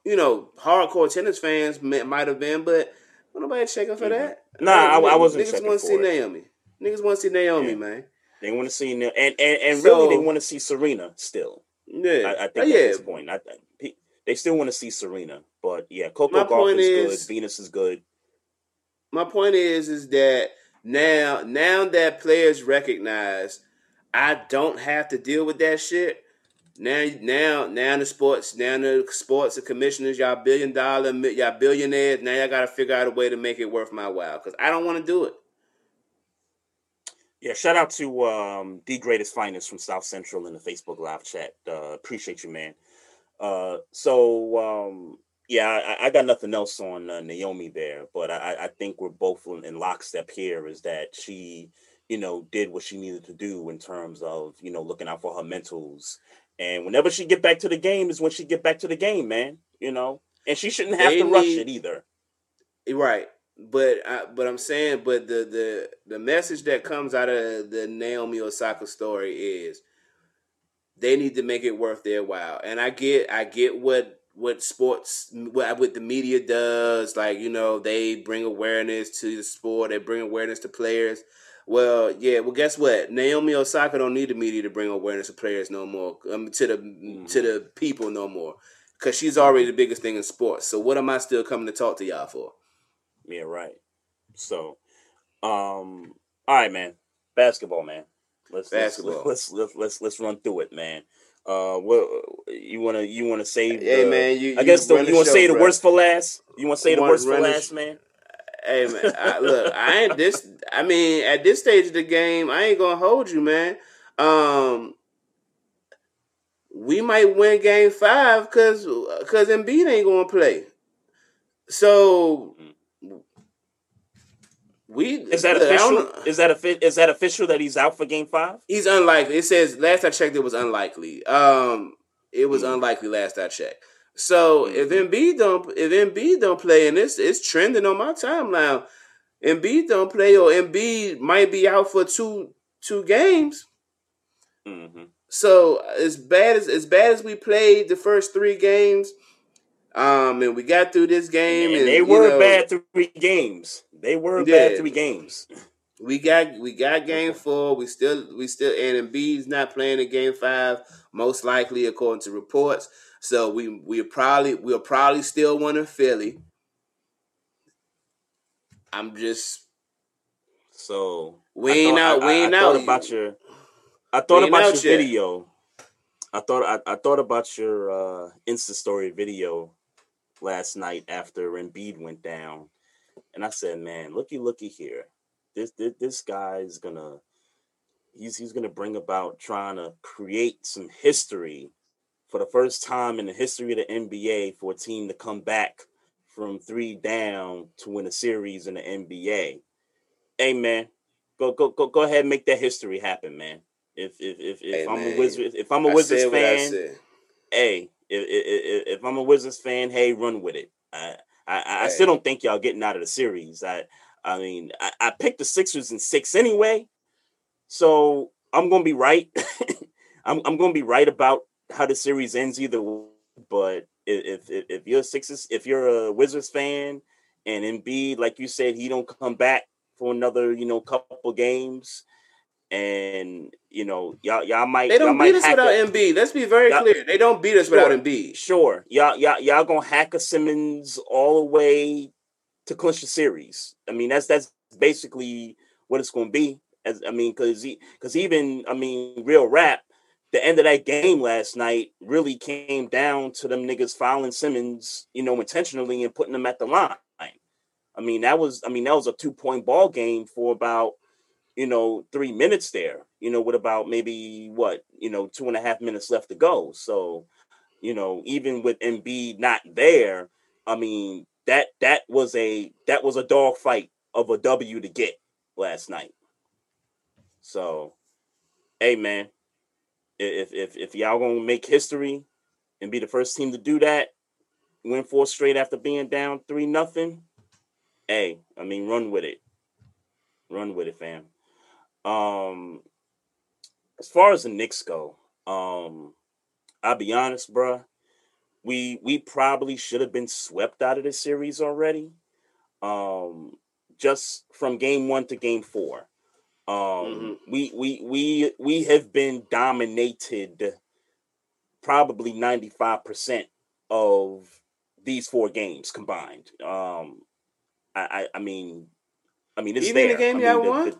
hardcore tennis fans might have been, but wasn't nobody checking for that. Nah, I wasn't. Niggas want to see Naomi. Niggas want to see Naomi, man. They want to see and really they want to see Serena still. Yeah, I think at this point, I think they still want to see Serena. But yeah, Coco Gauff is good. Venus is good. My point is that now that players recognize I don't have to deal with that shit. Now the sports, the commissioners, y'all billionaires. Now y'all got to figure out a way to make it worth my while because I don't want to do it. Yeah, shout out to the greatest finest from South Central in the Facebook live chat. Appreciate you, man. I got nothing else on Naomi there, but I think we're both in lockstep here is that she, did what she needed to do in terms of, looking out for her mentals. And whenever she get back to the game is when she get back to the game, man, and she shouldn't have to rush it either. Right. But I'm saying, the message that comes out of the Naomi Osaka story is they need to make it worth their while. And I get what the media does, like they bring awareness to the sport, they bring awareness to players. Well, guess what? Naomi Osaka don't need the media to bring awareness to players no more, to the people no more, because she's already the biggest thing in sports. So what am I still coming to talk to y'all for? Yeah, right. So, all right, man. Basketball, man. Let's run through it, man. You wanna save? Hey, man. You wanna save the worst for last. You wanna save the worst for last, man. Hey, man. At this stage of the game, I ain't gonna hold you, man. We might win Game 5 because Embiid ain't gonna play. So. Is that official that he's out for Game 5? He's unlikely. It says last I checked, it was unlikely. It was unlikely last I checked. So if Embiid don't play, and it's trending on my timeline, Embiid don't play or Embiid might be out for two games. Mm-hmm. So as bad as we played the first 3 games. And we got through this game, and they were bad 3 games. We got Game 4. We still, and Embiid's not playing in Game 5, most likely according to reports. So we'll probably still win in Philly. I thought about your Insta story video last night after Embiid went down, and I said, "Man, looky here, this guy's gonna he's gonna bring about trying to create some history for the first time in the history of the NBA for a team to come back from 3 down to win a series in the NBA." Hey, man, go ahead and make that history happen, man. If I'm a Wizards fan, hey. If I'm a Wizards fan, hey, run with it. I, I still don't think y'all getting out of the series. I mean, I picked the Sixers in six anyway, so I'm gonna be right. I'm gonna be right about how the series ends either way. But if you're a Sixers, if you're a Wizards fan, and Embiid, like you said, he don't come back for another, you know, couple games. And, you know, y'all might... They don't beat us without Embiid. Let's be very clear. They don't beat us without Embiid. Sure. Y'all gonna hack a Simmons all the way to clinch the series. I mean, that's basically what it's gonna be. Because real rap, the end of that game last night really came down to them niggas fouling Simmons, you know, intentionally and putting them at the line. That was a 2-point ball game for about, 3 minutes there, with about maybe 2.5 minutes left to go. So, even with Embiid not there, that was a dog fight of a W to get last night. So, hey man, if y'all gonna make history and be the first team to do that, win 4 straight after being down 3-0, hey, run with it. Run with it, fam. As far as the Knicks go, I'll be honest, bruh. We probably should have been swept out of this series already. Just from game 1 to game 4. We have been dominated probably 95% of these 4 games combined. It's even there. The game y'all won?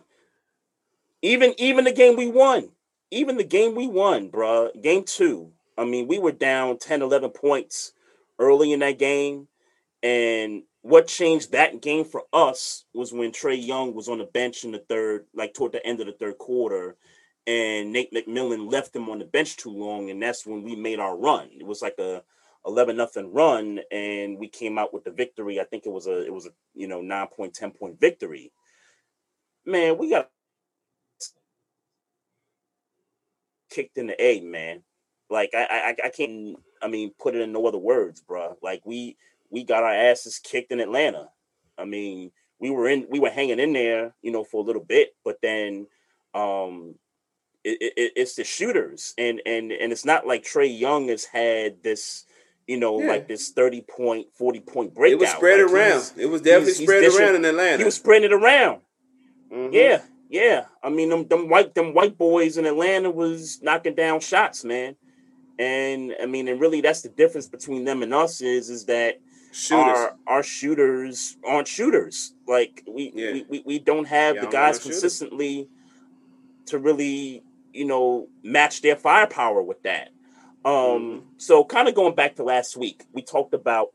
Even the game we won. Even the game we won, bruh. Game 2. We were down 10, 11 points early in that game. And what changed that game for us was when Trae Young was on the bench in the third, like toward the end of the third quarter. And Nate McMillan left him on the bench too long. And that's when we made our run. It was like a 11-0 run, and we came out with the victory. I think it was a 9-point, 10-point victory. Man, we got kicked in the A, man. Like I can't. Put it in no other words, bro. Like we got our asses kicked in Atlanta. We were hanging in there, for a little bit, but then it's the shooters, and it's not like Trae Young has had this. Like this 30-point, 40-point breakout. It was spread around. It was definitely spread around in Atlanta. He was spreading it around. Mm-hmm. Yeah. Them white boys in Atlanta was knocking down shots, man. And and really, that's the difference between them and us is that our shooters aren't shooters. Like we don't have the guys consistently to really match their firepower with that. So kind of going back to last week, we talked about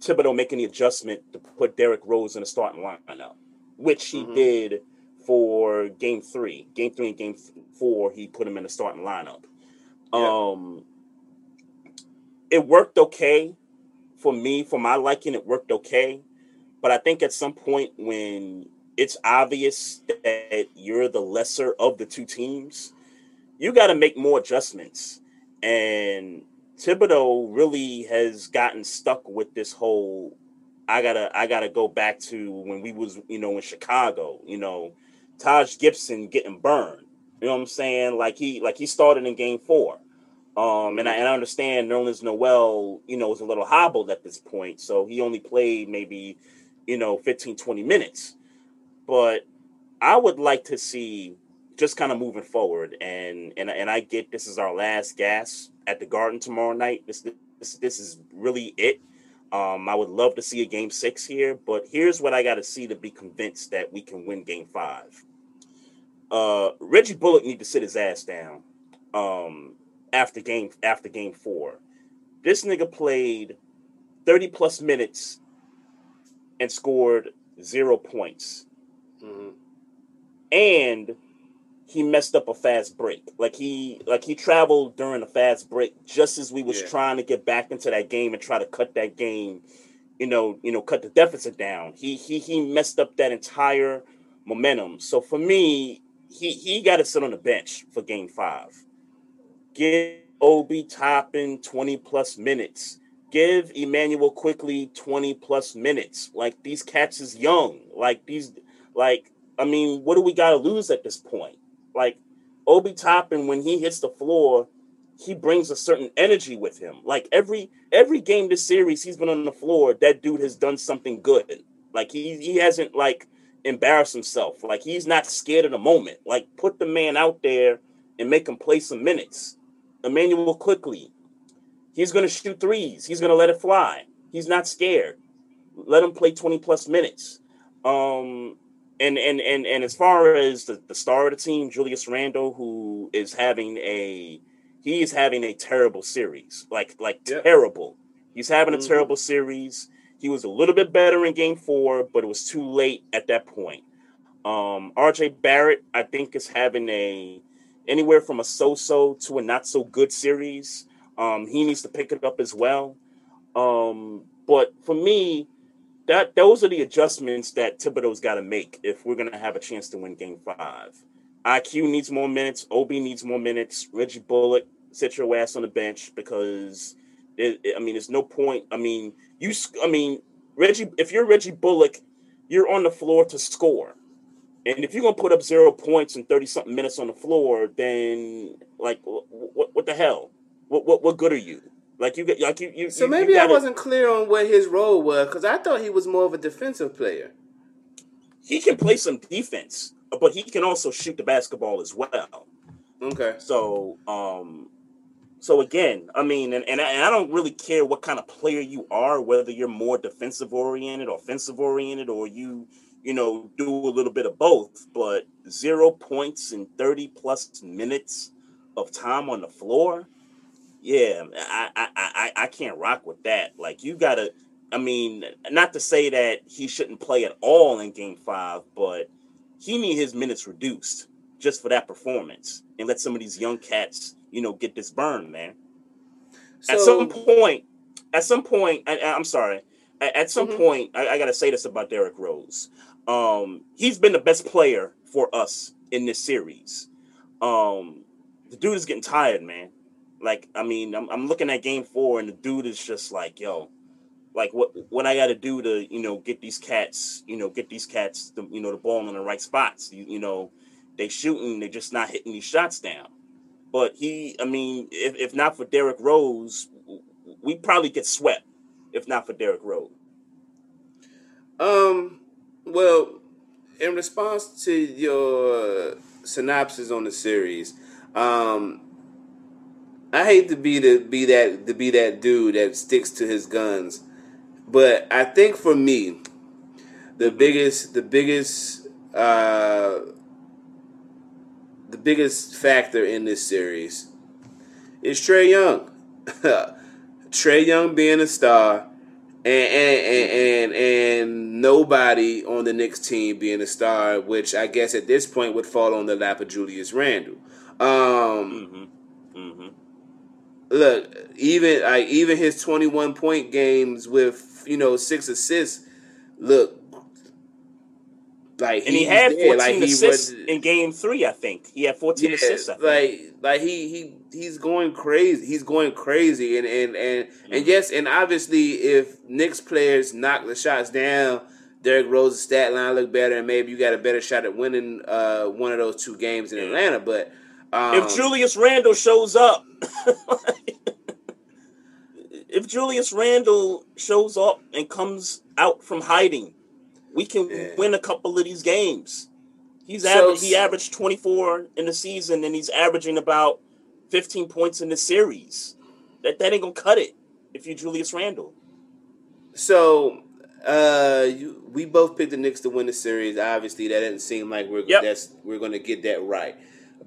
Thibodeau making the adjustment to put Derrick Rose in the starting lineup, which he did for game 3 and game 4. He put him in the starting lineup. It worked okay for me, for my liking. It worked okay. But I think at some point when it's obvious that you're the lesser of the two teams, you got to make more adjustments. And Thibodeau really has gotten stuck with this whole, I gotta go back to when we was, in Chicago, Taj Gibson getting burned. You know what I'm saying? Like he started in game 4. And I understand Nerlens Noel, was a little hobbled at this point. So he only played maybe, 15, 20 minutes. But I would like to see, just kind of moving forward, and I get this is our last gasp at the Garden tomorrow night. This is really it. I would love to see a game 6 here, but here's what I got to see to be convinced that we can win game 5. Reggie Bullock need to sit his ass down after game 4. This nigga played 30 plus minutes and scored 0 points, and he messed up a fast break. Like he traveled during a fast break just as we was trying to get back into that game and try to cut that game, cut the deficit down. He messed up that entire momentum. So for me, he got to sit on the bench for game 5. Give Obi Toppin 20 plus minutes give Immanuel Quickley 20-plus minutes. Like, these cats is young. I mean, what do we got to lose at this point? Like, Obi Toppin, when he hits the floor, he brings a certain energy with him. Like, every game this series he's been on the floor, that dude has done something good. Like, he hasn't, like, embarrassed himself. Like, he's not scared of the moment. Like, put the man out there and make him play some minutes. Immanuel Quickley, he's going to shoot threes. He's going to let it fly. He's not scared. Let him play 20-plus minutes. And as far as the star of the team, Julius Randle, who is having a terrible series, terrible. He's having a terrible series. He was a little bit better in Game 4, but it was too late at that point. RJ Barrett, I think, is having anywhere from a so-so to a not-so-good series. He needs to pick it up as well. But for me, those are the adjustments that Thibodeau's got to make if we're going to have a chance to win Game 5. IQ needs more minutes. Obi needs more minutes. Reggie Bullock, sit your ass on the bench because, there's no point. Reggie. If you're Reggie Bullock, you're on the floor to score. And if you're going to put up 0 points and 30-something minutes on the floor, then, what the hell? What good are you? I wasn't clear on what his role was because I thought he was more of a defensive player. He can play some defense, but he can also shoot the basketball as well. Okay. So again, I don't really care what kind of player you are, whether you're more defensive oriented, offensive oriented, or you do a little bit of both. But 0 points and 30-plus minutes of time on the floor. Yeah, I can't rock with that. Like, you got to, not to say that he shouldn't play at all in Game 5, but he need his minutes reduced just for that performance and let some of these young cats, get this burn, man. So, at some point, I got to say this about Derrick Rose. He's been the best player for us in this series. The dude is getting tired, man. I'm looking at Game 4, and the dude is just like, yo, like what I got to do to, get these cats, the ball in the right spots. They shooting, they just not hitting these shots down. But if not for Derrick Rose, we probably get swept. If not for Derrick Rose. Well, in response to your synopsis on the series, I hate to be that dude that sticks to his guns, but I think for me, the biggest factor in this series is Trae Young. Trae Young being a star, and nobody on the Knicks team being a star, which I guess at this point would fall on the lap of Julius Randle. Look, even his 21-point games with 6 assists. Look, and he had 14 assists in Game 3. I think he had 14 assists. I think. He's going crazy. He's going crazy, and yes, and obviously, if Knicks players knock the shots down, Derrick Rose's stat line look better, and maybe you got a better shot at winning one of those 2 games in Atlanta, but. If Julius Randle shows up, and comes out from hiding, we can win a couple of these games. He averaged 24 in the season, and he's averaging about 15 points in the series. That ain't gonna cut it if you're Julius Randle. So. We both picked the Knicks to win the series. Obviously, that didn't seem like we're gonna get that right.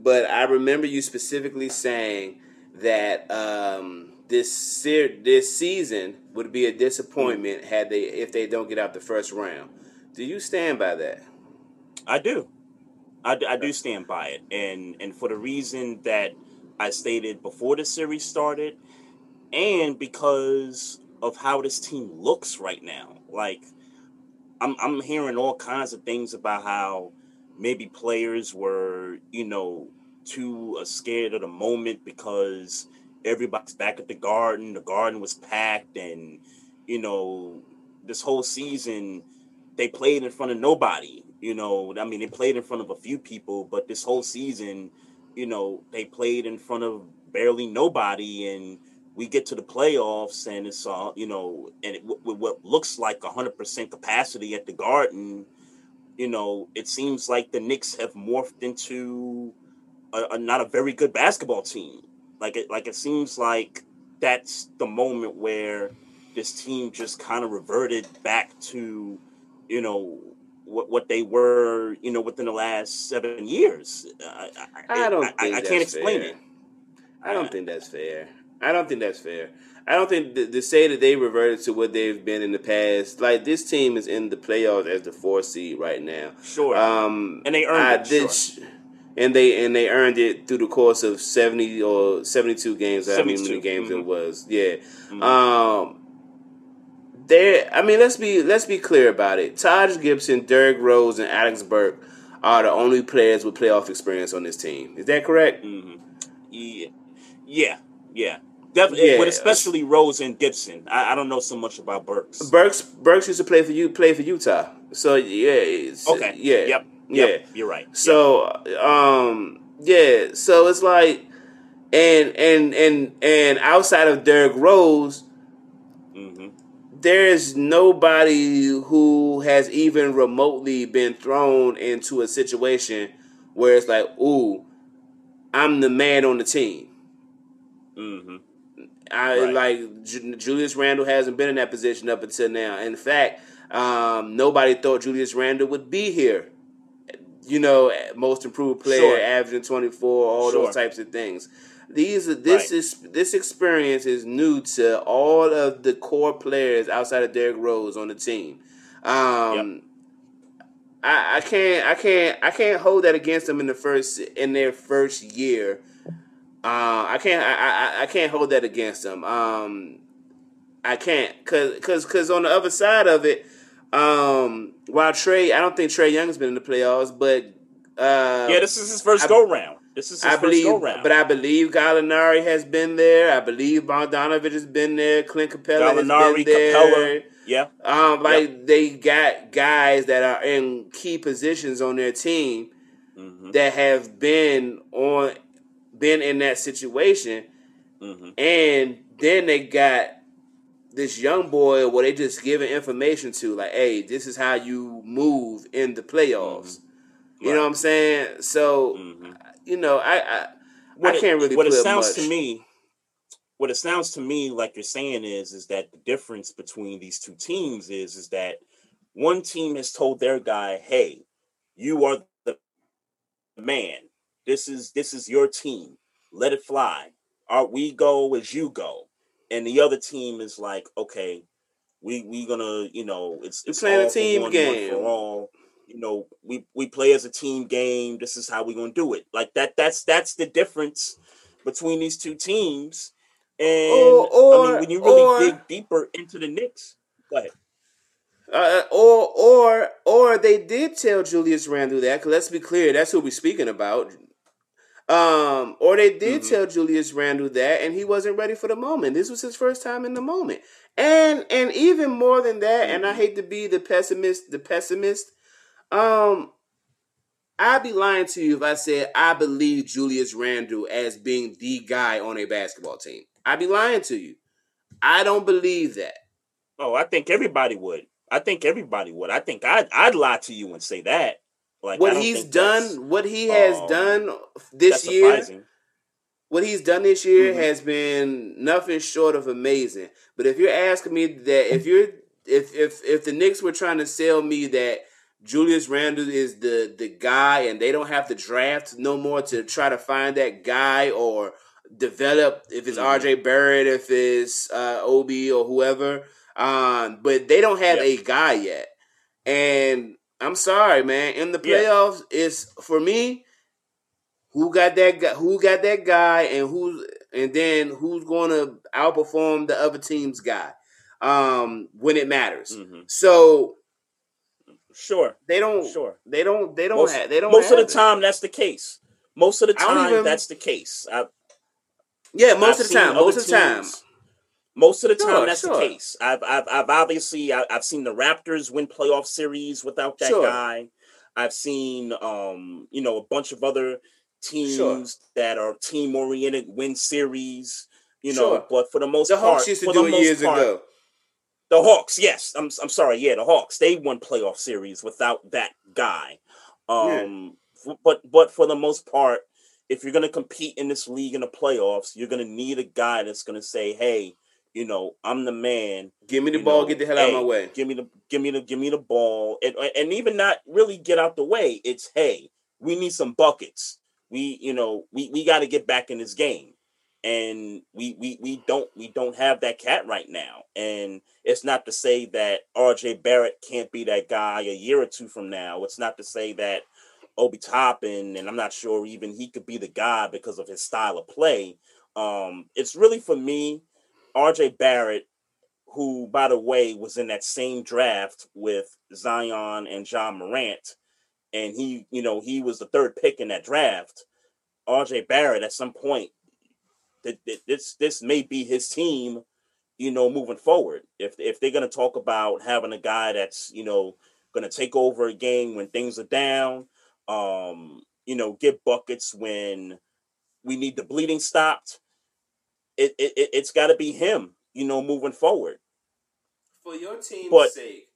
But I remember you specifically saying that this season would be a disappointment if they don't get out the first round. Do you stand by that? I do. I do stand by it, and for the reason that I stated before the series started, and because of how this team looks right now. Like, I'm hearing all kinds of things about how. Maybe players were, too scared of the moment because everybody's back at the Garden. The Garden was packed, and, you know, this whole season they played in front of nobody. You know, I mean, they played in front of a few people, but this whole season, you know, they played in front of barely nobody. And we get to the playoffs, and it's all, you know, and it, with what looks like 100% capacity at the Garden, you know, it seems like the Knicks have morphed into a not a very good basketball team. Like it seems like that's the moment where this team just kind of reverted back to, you know, what they were, you know, within the last 7 years. I can't explain it. I don't think that's fair. I don't think to say that they reverted to what they've been in the past. Like, this team is in the playoffs as the 4th seed right now. Sure. And they earned it. And they earned it through the course of 70 or 72 games. 72. I mean, many games it was. Yeah. Mm-hmm. I mean, let's be clear about it. Taj Gibson, Derrick Rose, and Alex Burke are the only players with playoff experience on this team. Is that correct? Mm-hmm. Yeah. Definitely, yeah. But especially Rose and Gibson. I don't know so much about Burks. Burks used to play for Utah. So yeah. Okay. Yeah. Yep. You're right. So yeah. So it's like, and outside of Derrick Rose, mm-hmm. There's nobody who has even remotely been thrown into a situation where it's like, ooh, I'm the man on the team. Mm-hmm. Julius Randle hasn't been in that position up until now. In fact, nobody thought Julius Randle would be here. You know, most improved player, sure. Averaging 24, all sure. Those types of things. This experience is new to all of the core players outside of Derrick Rose on the team. Yep. I can't hold that against them in their first year. I can't hold that against them. I can't, cause on the other side of it, while I don't think Trae Young's been in the playoffs, but this is his first go round. But I believe Gallinari has been there. I believe Bogdanovich has been there. Clint Capella has been there. Capella. Yeah. They got guys that are in key positions on their team, mm-hmm. that have been in that situation, mm-hmm. and then they got this young boy where they just giving information to, like, hey, this is how you move in the playoffs. Mm-hmm. You right. know what I'm saying? So, mm-hmm. you know, what it sounds to me like you're saying is that the difference between these two teams is that one team has told their guy, hey, you are the man. This is your team. Let it fly. We go as you go. And the other team is like, okay, we gonna, you know, it's playing a team game. One for all. You know, we play as a team game. This is how we gonna do it. Like that. That's the difference between these two teams. And I mean, when you really dig deeper into the Knicks, go ahead. Or they did tell Julius Randle that, because let's be clear, that's who we're speaking about. Or they did mm-hmm. tell Julius Randle that, and he wasn't ready for the moment. This was his first time in the moment. And even more than that, mm-hmm. and I hate to be the pessimist, I'd be lying to you if I said I believe Julius Randle as being the guy on a basketball team. I'd be lying to you. I don't believe that. Oh, I think everybody would. I think I'd lie to you and say that. Like, what he's done this year, mm-hmm. has been nothing short of amazing. But if you're asking me that, if the Knicks were trying to sell me that Julius Randle is the guy and they don't have to draft no more to try to find that guy or develop, if it's mm-hmm. RJ Barrett, if it's Obi or whoever, but they don't have a guy yet. And I'm sorry, man. In the playoffs, it's for me. Who got that guy? Who got that guy? And then who's going to outperform the other team's guy when it matters? Mm-hmm. So sure, they don't. Most of the time, that's the case. That's the case. Yeah, most of the time, that's the case. I've seen the Raptors win playoff series without that guy. I've seen, a bunch of other teams that are team oriented win series. But for the most part, the Hawks used to do it years ago. The Hawks, yes, I'm sorry, yeah, the Hawks. They won playoff series without that guy. But for the most part, if you're going to compete in this league in the playoffs, you're going to need a guy that's going to say, "Hey, I'm the man. Give me the ball. Get the hell out of my way. Give me the ball." And even not really get out the way. It's, hey, we need some buckets. We got to get back in this game, and we don't have that cat right now. And it's not to say that RJ Barrett can't be that guy a year or two from now. It's not to say that Obi Toppin, and I'm not sure even he could be the guy because of his style of play. It's really, for me, RJ Barrett, who, by the way, was in that same draft with Zion and Ja Morant, and he was the third pick in that draft. RJ Barrett, at some point, this may be his team, moving forward. If they're going to talk about having a guy that's, going to take over a game when things are down, get buckets when we need the bleeding stopped, It's got to be him, moving forward. For your team's sake,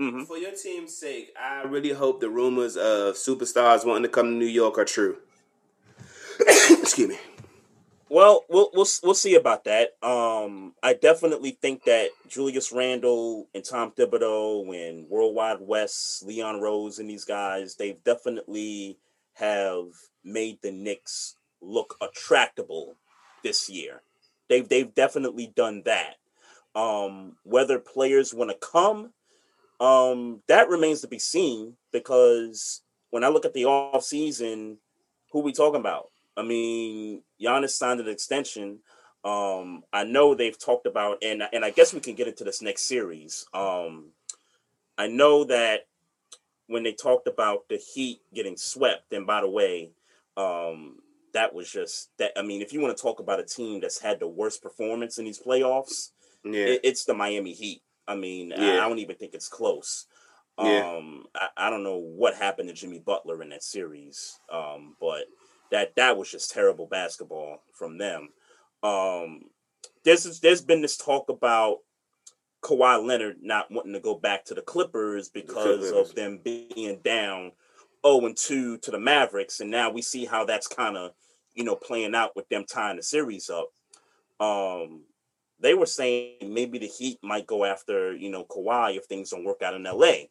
mm-hmm. For your team's sake, I really hope the rumors of superstars wanting to come to New York are true. Excuse me. Well, we'll see about that. I definitely think that Julius Randle and Tom Thibodeau and World Wide West, Leon Rose and these guys, they definitely have made the Knicks look attractable this year. They've definitely done that. Whether players want to come, that remains to be seen, because when I look at the offseason, who we talking about? I mean, Giannis signed an extension. I know they've talked about, and I guess we can get into this next series. I know that when they talked about the Heat getting swept, and by the way, that was just that. I mean, if you want to talk about a team that's had the worst performance in these playoffs, it's the Miami Heat. I mean, I don't even think it's close. I don't know what happened to Jimmy Butler in that series, but That was just terrible basketball from them. There's been this talk about Kawhi Leonard not wanting to go back to the Clippers because of them being down 0-2 to the Mavericks, and now we see how that's kind of playing out with them tying the series up. They were saying maybe the Heat might go after Kawhi if things don't work out in LA,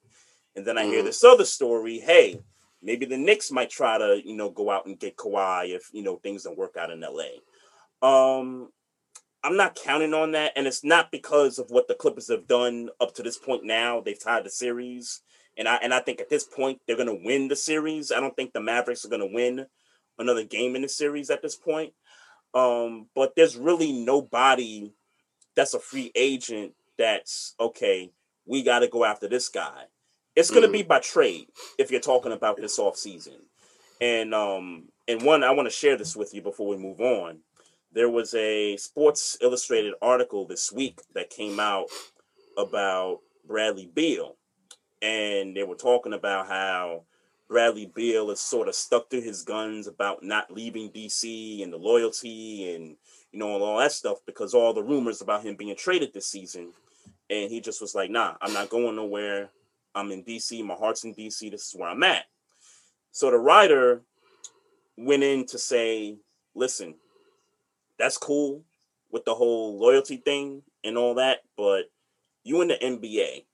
and then I hear this other story. Hey, maybe the Knicks might try to, go out and get Kawhi if, things don't work out in LA. I'm not counting on that. And it's not because of what the Clippers have done up to this point now. They've tied the series. And I think at this point, they're going to win the series. I don't think the Mavericks are going to win another game in the series at this point. But there's really nobody that's a free agent that's, okay, we got to go after this guy. It's going to be by trade if you're talking about this offseason. And one, I want to share this with you before we move on. There was a Sports Illustrated article this week that came out about Bradley Beal. And they were talking about how Bradley Beal is sort of stuck to his guns about not leaving DC and the loyalty and, and all that stuff because all the rumors about him being traded this season. And he just was like, nah, I'm not going nowhere. I'm in DC. My heart's in DC. This is where I'm at. So the writer went in to say, listen, that's cool with the whole loyalty thing and all that, but you in the NBA.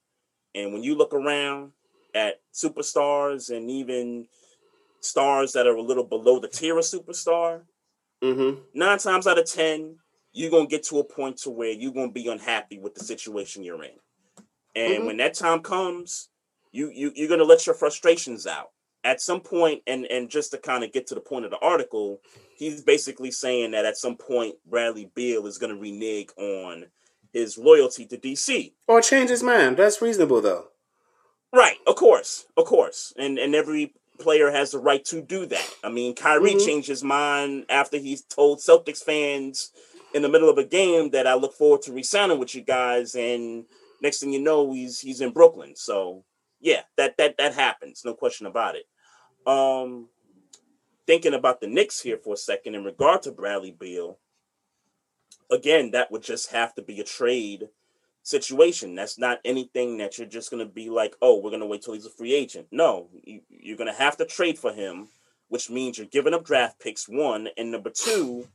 And when you look around at superstars and even stars that are a little below the tier of superstar, 9 times out of 10, you're going to get to a point to where you're going to be unhappy with the situation you're in. And when that time comes, you're going to let your frustrations out at some point. And just to kind of get to the point of the article, he's basically saying that at some point, Bradley Beal is going to renege on his loyalty to DC. Or change his mind. That's reasonable, though. Right. Of course. And every player has the right to do that. I mean, Kyrie changed his mind after he told Celtics fans in the middle of a game that I look forward to re-signing with you guys. And next thing you know, he's in Brooklyn. So yeah, that happens. No question about it. Thinking about the Knicks here for a second in regard to Bradley Beal, again, that would just have to be a trade situation. That's not anything that you're just going to be like, oh, we're going to wait till he's a free agent. No, you're going to have to trade for him, which means you're giving up draft picks, one. And number two,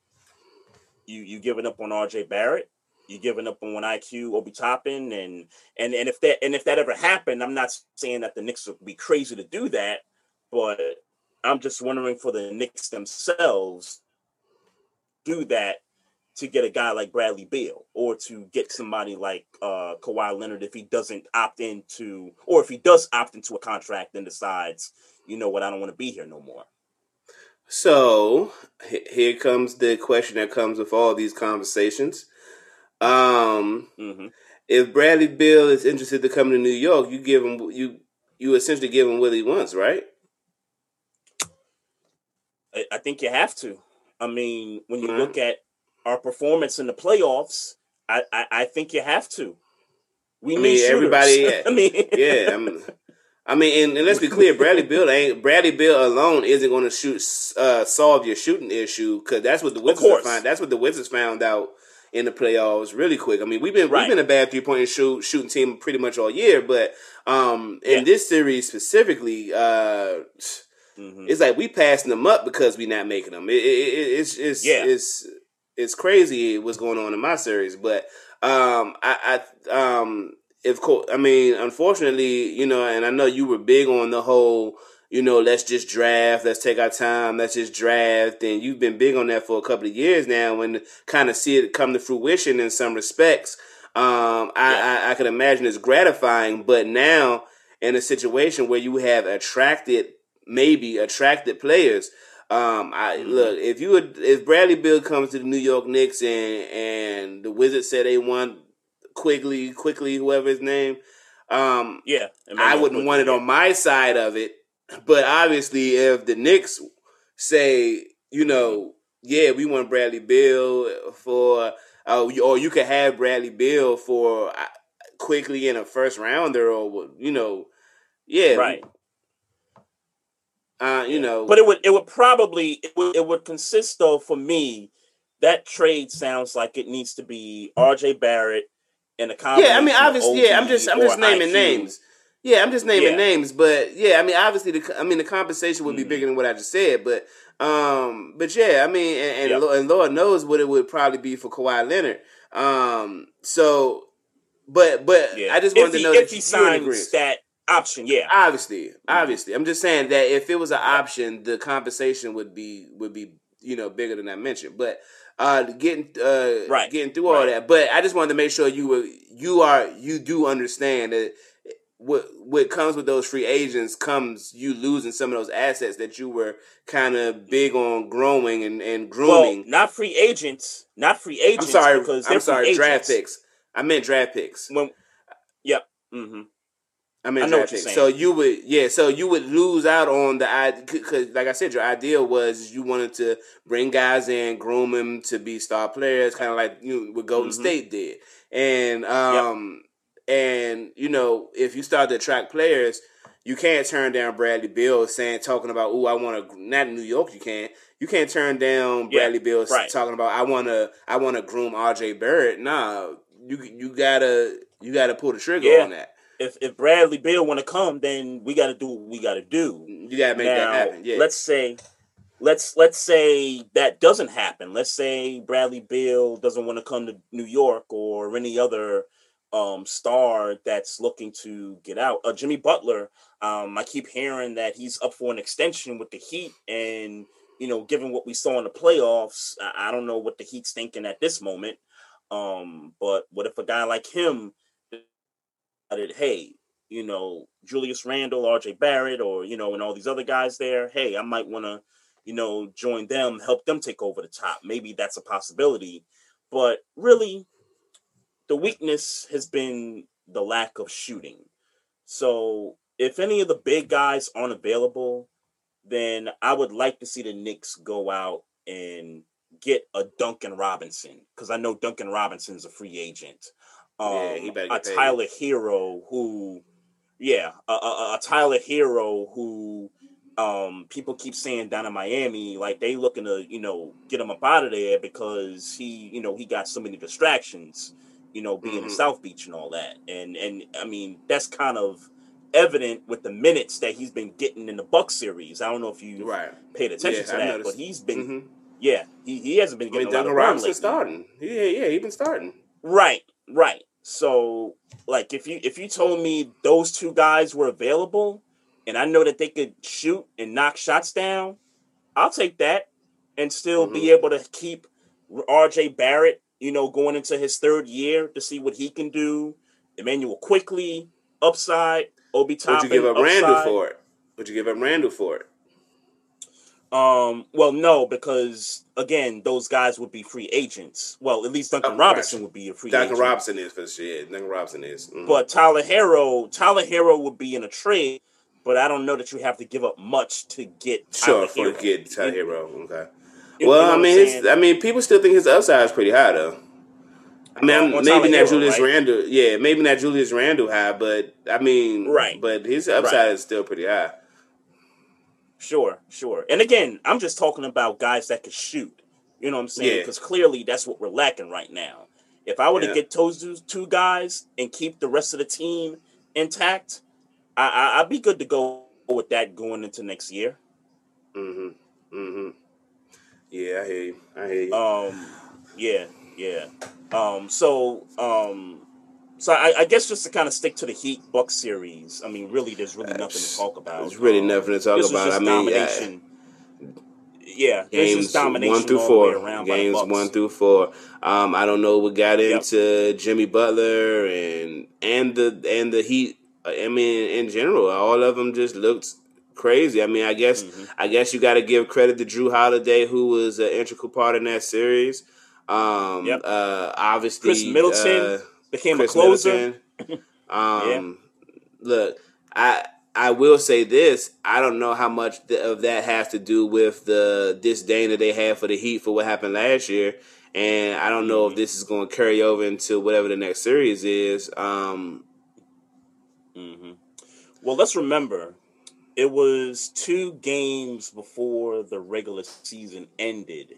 you're giving up on RJ Barrett. You're giving up on IQ, Obi Toppin. And if that ever happened, I'm not saying that the Knicks would be crazy to do that, but I'm just wondering for the Knicks themselves, do that to get a guy like Bradley Beal, or to get somebody like Kawhi Leonard if he doesn't opt into, or if he does opt into a contract and decides, you know what, I don't want to be here no more. So here comes the question that comes with all these conversations. If Bradley Beal is interested to come to New York, you give him, you essentially give him what he wants, right? I think you have to. I mean, when you look at our performance in the playoffs, I think you have to. We need shooters. Everybody. And let's be clear, Bradley Beal alone isn't going to solve your shooting issue, because that's what the Wizards found. That's what the Wizards found out in the playoffs really quick. I mean, we've been a bad 3-point shooting team pretty much all year, but in this series specifically, it's like we passing them up because we're not making them. It's crazy what's going on in my series, but unfortunately, you know, and I know you were big on the whole, you know, let's just draft, let's take our time, let's just draft, and you've been big on that for a couple of years now, and kind of see it come to fruition in some respects. I can imagine it's gratifying, but now in a situation where you have attracted players. Look, if Bradley Beal comes to the New York Knicks and the Wizards say they want Quickley, whoever his name, I wouldn't want it on my side of it. But obviously, if the Knicks say, you know, yeah, we want Bradley Beal for, or you could have Bradley Beal for Quickley in a first rounder, or you know, yeah, right. But it would consist of, for me, that trade sounds like it needs to be RJ Barrett and a combination. Yeah, I mean, obviously, I'm just naming IQ. Names. Yeah, I'm just naming names, but yeah, I mean, obviously, the compensation would be bigger than what I just said, but yeah, I mean, and Lord knows what it would probably be for Kawhi Leonard. So, I just wanted to know if he signs that option, obviously. I'm just saying that if it was an option, the compensation would be you know, bigger than I mentioned. But getting through all that, but I just wanted to make sure you do understand that what comes with those free agents comes you losing some of those assets that you were kind of big on growing and grooming. Well, not free agents. I'm sorry, draft picks. I meant draft picks. I know what you're saying. So you would lose out on because like I said, your idea was you wanted to bring guys in, groom them to be star players, kind of like what Golden State did. And and you know, if you start to attract players, you can't turn down Bradley Beal I want to, not in New York, you can't. You can't turn down Bradley Beal talking about I want to groom RJ Barrett. Nah, you gotta pull the trigger on that. If Bradley Beal want to come, then we got to do what we got to do. You got to make that happen. Yeah. Let's say that doesn't happen. Let's say Bradley Beal doesn't want to come to New York or any other star that's looking to get out. Jimmy Butler, I keep hearing that he's up for an extension with the Heat, and you know, given what we saw in the playoffs, I don't know what the Heat's thinking at this moment. But what if a guy like him? Hey, you know, Julius Randle, RJ Barrett, or, you know, and all these other guys there, hey, I might want to, you know, join them, help them take over the top. Maybe that's a possibility. But really, the weakness has been the lack of shooting. So if any of the big guys aren't available, then I would like to see the Knicks go out and get a Duncan Robinson, because I know Duncan Robinson's a free agent. He better get paid. A Tyler Hero who people keep saying down in Miami, like they looking to, you know, get him up out of there because he, you know, he got so many distractions, you know, being in South Beach and all that. And I mean, that's kind of evident with the minutes that he's been getting in the Bucks series. I don't know if you paid attention to that, but he's been, he hasn't been getting a lot of run lately. Starting. Yeah, he's been starting. Right. So, like, if you told me those two guys were available, and I know that they could shoot and knock shots down, I'll take that and still be able to keep RJ Barrett, you know, going into his third year to see what he can do. Immanuel Quickley, upside. Obi Toppin, upside. Would you give up Randle for it? Well, no, because, again, those guys would be free agents. Well, at least Duncan Robinson would be a free agent. Duncan Robinson is. Mm-hmm. But Tyler Hero would be in a trade. But I don't know that you have to give up much to get Tyler Hero. Okay. People still think his upside is pretty high, though. I mean, maybe not Julius Randle high, but I mean, but his upside is still pretty high. Sure. And again, I'm just talking about guys that can shoot. You know what I'm saying? Because clearly that's what we're lacking right now. If I were to get those two guys and keep the rest of the team intact, I'd be good to go with that going into next year. Yeah, I hear you. So I guess just to kind of stick to the Heat-Bucks series, I mean, really, there's really nothing to talk about. There's really nothing to talk about. I mean, domination. Games 1-4. Games 1-4. I don't know what got into Jimmy Butler and the Heat. I mean, in general, all of them just looked crazy. I mean, I guess you got to give credit to Drew Holiday, who was an integral part in that series. Obviously, Chris Middleton became a closer. Look, I will say this: I don't know how much of that has to do with the disdain that they had for the Heat for what happened last year, and I don't know if this is going to carry over into whatever the next series is. Well, let's remember, it was 2 games before the regular season ended,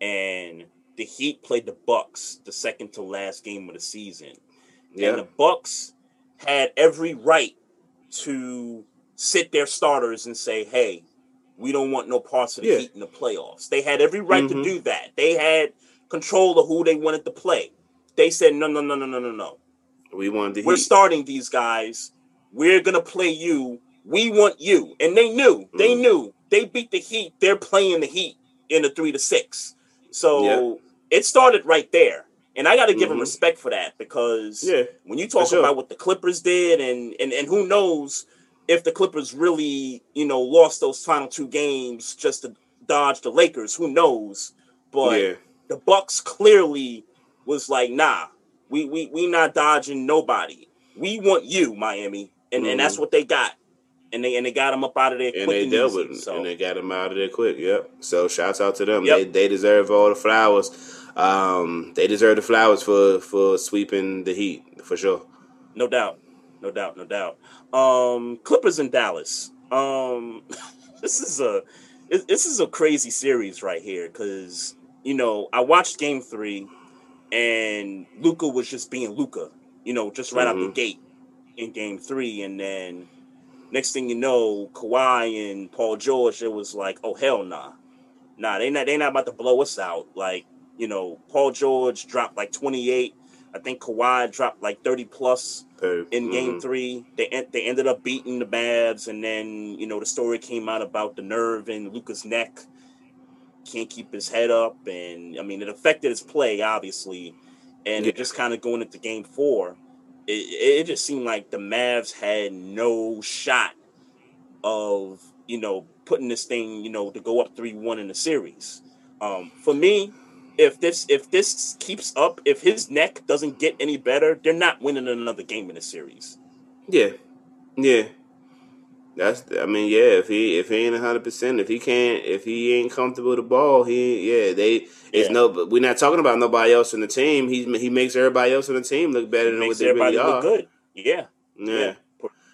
and the Heat played the Bucks the second to last game of the season. Yeah. And the Bucks had every right to sit their starters and say, hey, we don't want no parts of the Heat in the playoffs. They had every right to do that. They had control of who they wanted to play. They said, no. We want the Heat. We're starting these guys. We're going to play you. We want you. And they knew. They knew. They beat the Heat. They're playing the Heat in the 3-6. So it started right there. And I got to give them respect for that, because when you talk about what the Clippers did and who knows if the Clippers really, you know, lost those final 2 games just to dodge the Lakers. Who knows? But the Bucks clearly was like, nah, we not dodging nobody. We want you, Miami. And that's what they got, and they got him up out of there quick. And they dealt with him, and they got him out of there quick. Yep. So shouts out to them. Yep. They deserve all the flowers. They deserve the flowers for sweeping the Heat for sure. No doubt. Clippers in Dallas. This is a crazy series right here, because you know I watched Game 3, and Luka was just being Luka, you know, just right out the gate in Game 3, and then next thing you know, Kawhi and Paul George, it was like, oh hell nah, they not about to blow us out. Like, you know, Paul George dropped like 28. I think Kawhi dropped like 30+ in Game 3. They ended up beating the Mavs, and then you know the story came out about the nerve in Luka's neck. Can't keep his head up, and I mean it affected his play obviously, and it just kind of going into Game 4. It just seemed like the Mavs had no shot of, you know, putting this thing, you know, to go up 3-1 in the series. For me, if this keeps up, if his neck doesn't get any better, they're not winning another game in the series. Yeah. That's, I mean, yeah. If he ain't 100%, if he ain't comfortable with the ball, no. But we're not talking about nobody else on the team. He makes everybody else on the team look better than what they really are. Look good. Yeah.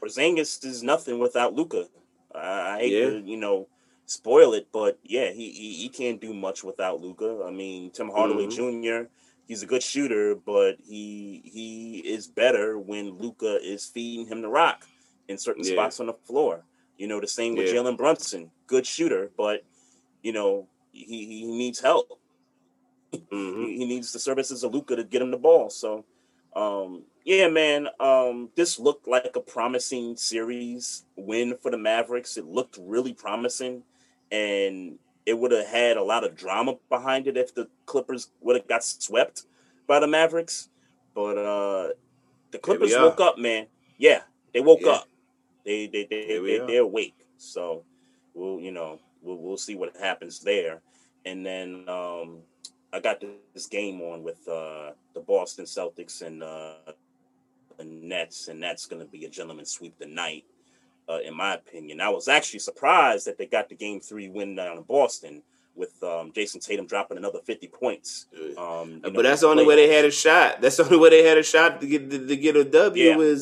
Porzingis is nothing without Luka. I hate to spoil it, but yeah, he can't do much without Luka. I mean, Tim Hardaway Jr. He's a good shooter, but he is better when Luka is feeding him the rock in certain spots on the floor. The same with Jalen Brunson, good shooter, but he needs help. He needs the services of Luka to get him the ball. So, this looked like a promising series win for the Mavericks. It looked really promising, and it would have had a lot of drama behind it if the Clippers would have got swept by the Mavericks. But the Clippers woke up, man. Yeah, they woke up. They're awake. So we'll see what happens there. And then I got this game on with the Boston Celtics and the Nets, and that's going to be a gentleman's sweep tonight. In my opinion, I was actually surprised that they got the Game 3 win down in Boston with Jason Tatum dropping another 50 points. But that's the only way they had a shot. That's the only way they had a shot to get a W.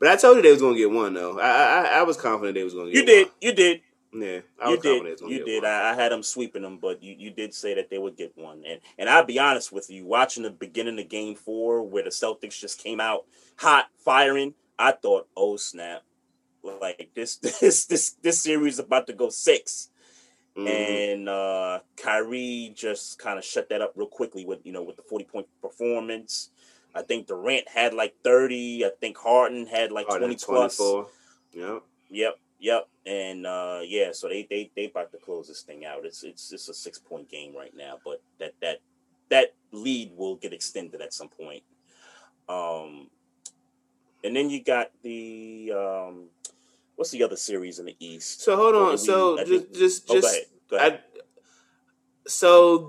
But I told you they was going to get one, though. I was confident they was going to get one. You did. Yeah, I was confident they was going to get one. You did. I had them sweeping them, but you did say that they would get one. And I'll be honest with you, watching the beginning of Game 4 where the Celtics just came out hot, firing, I thought, oh, snap. Like this series is about to go 6, and Kyrie just kind of shut that up real quickly with the 40-point performance. I think Durant had like 30. I think Harden had like 20 plus. 24. Yep. And so they about to close this thing out. It's a 6-point game right now, but that lead will get extended at some point. And then you got the what's the other series in the East? So hold on. Go ahead. So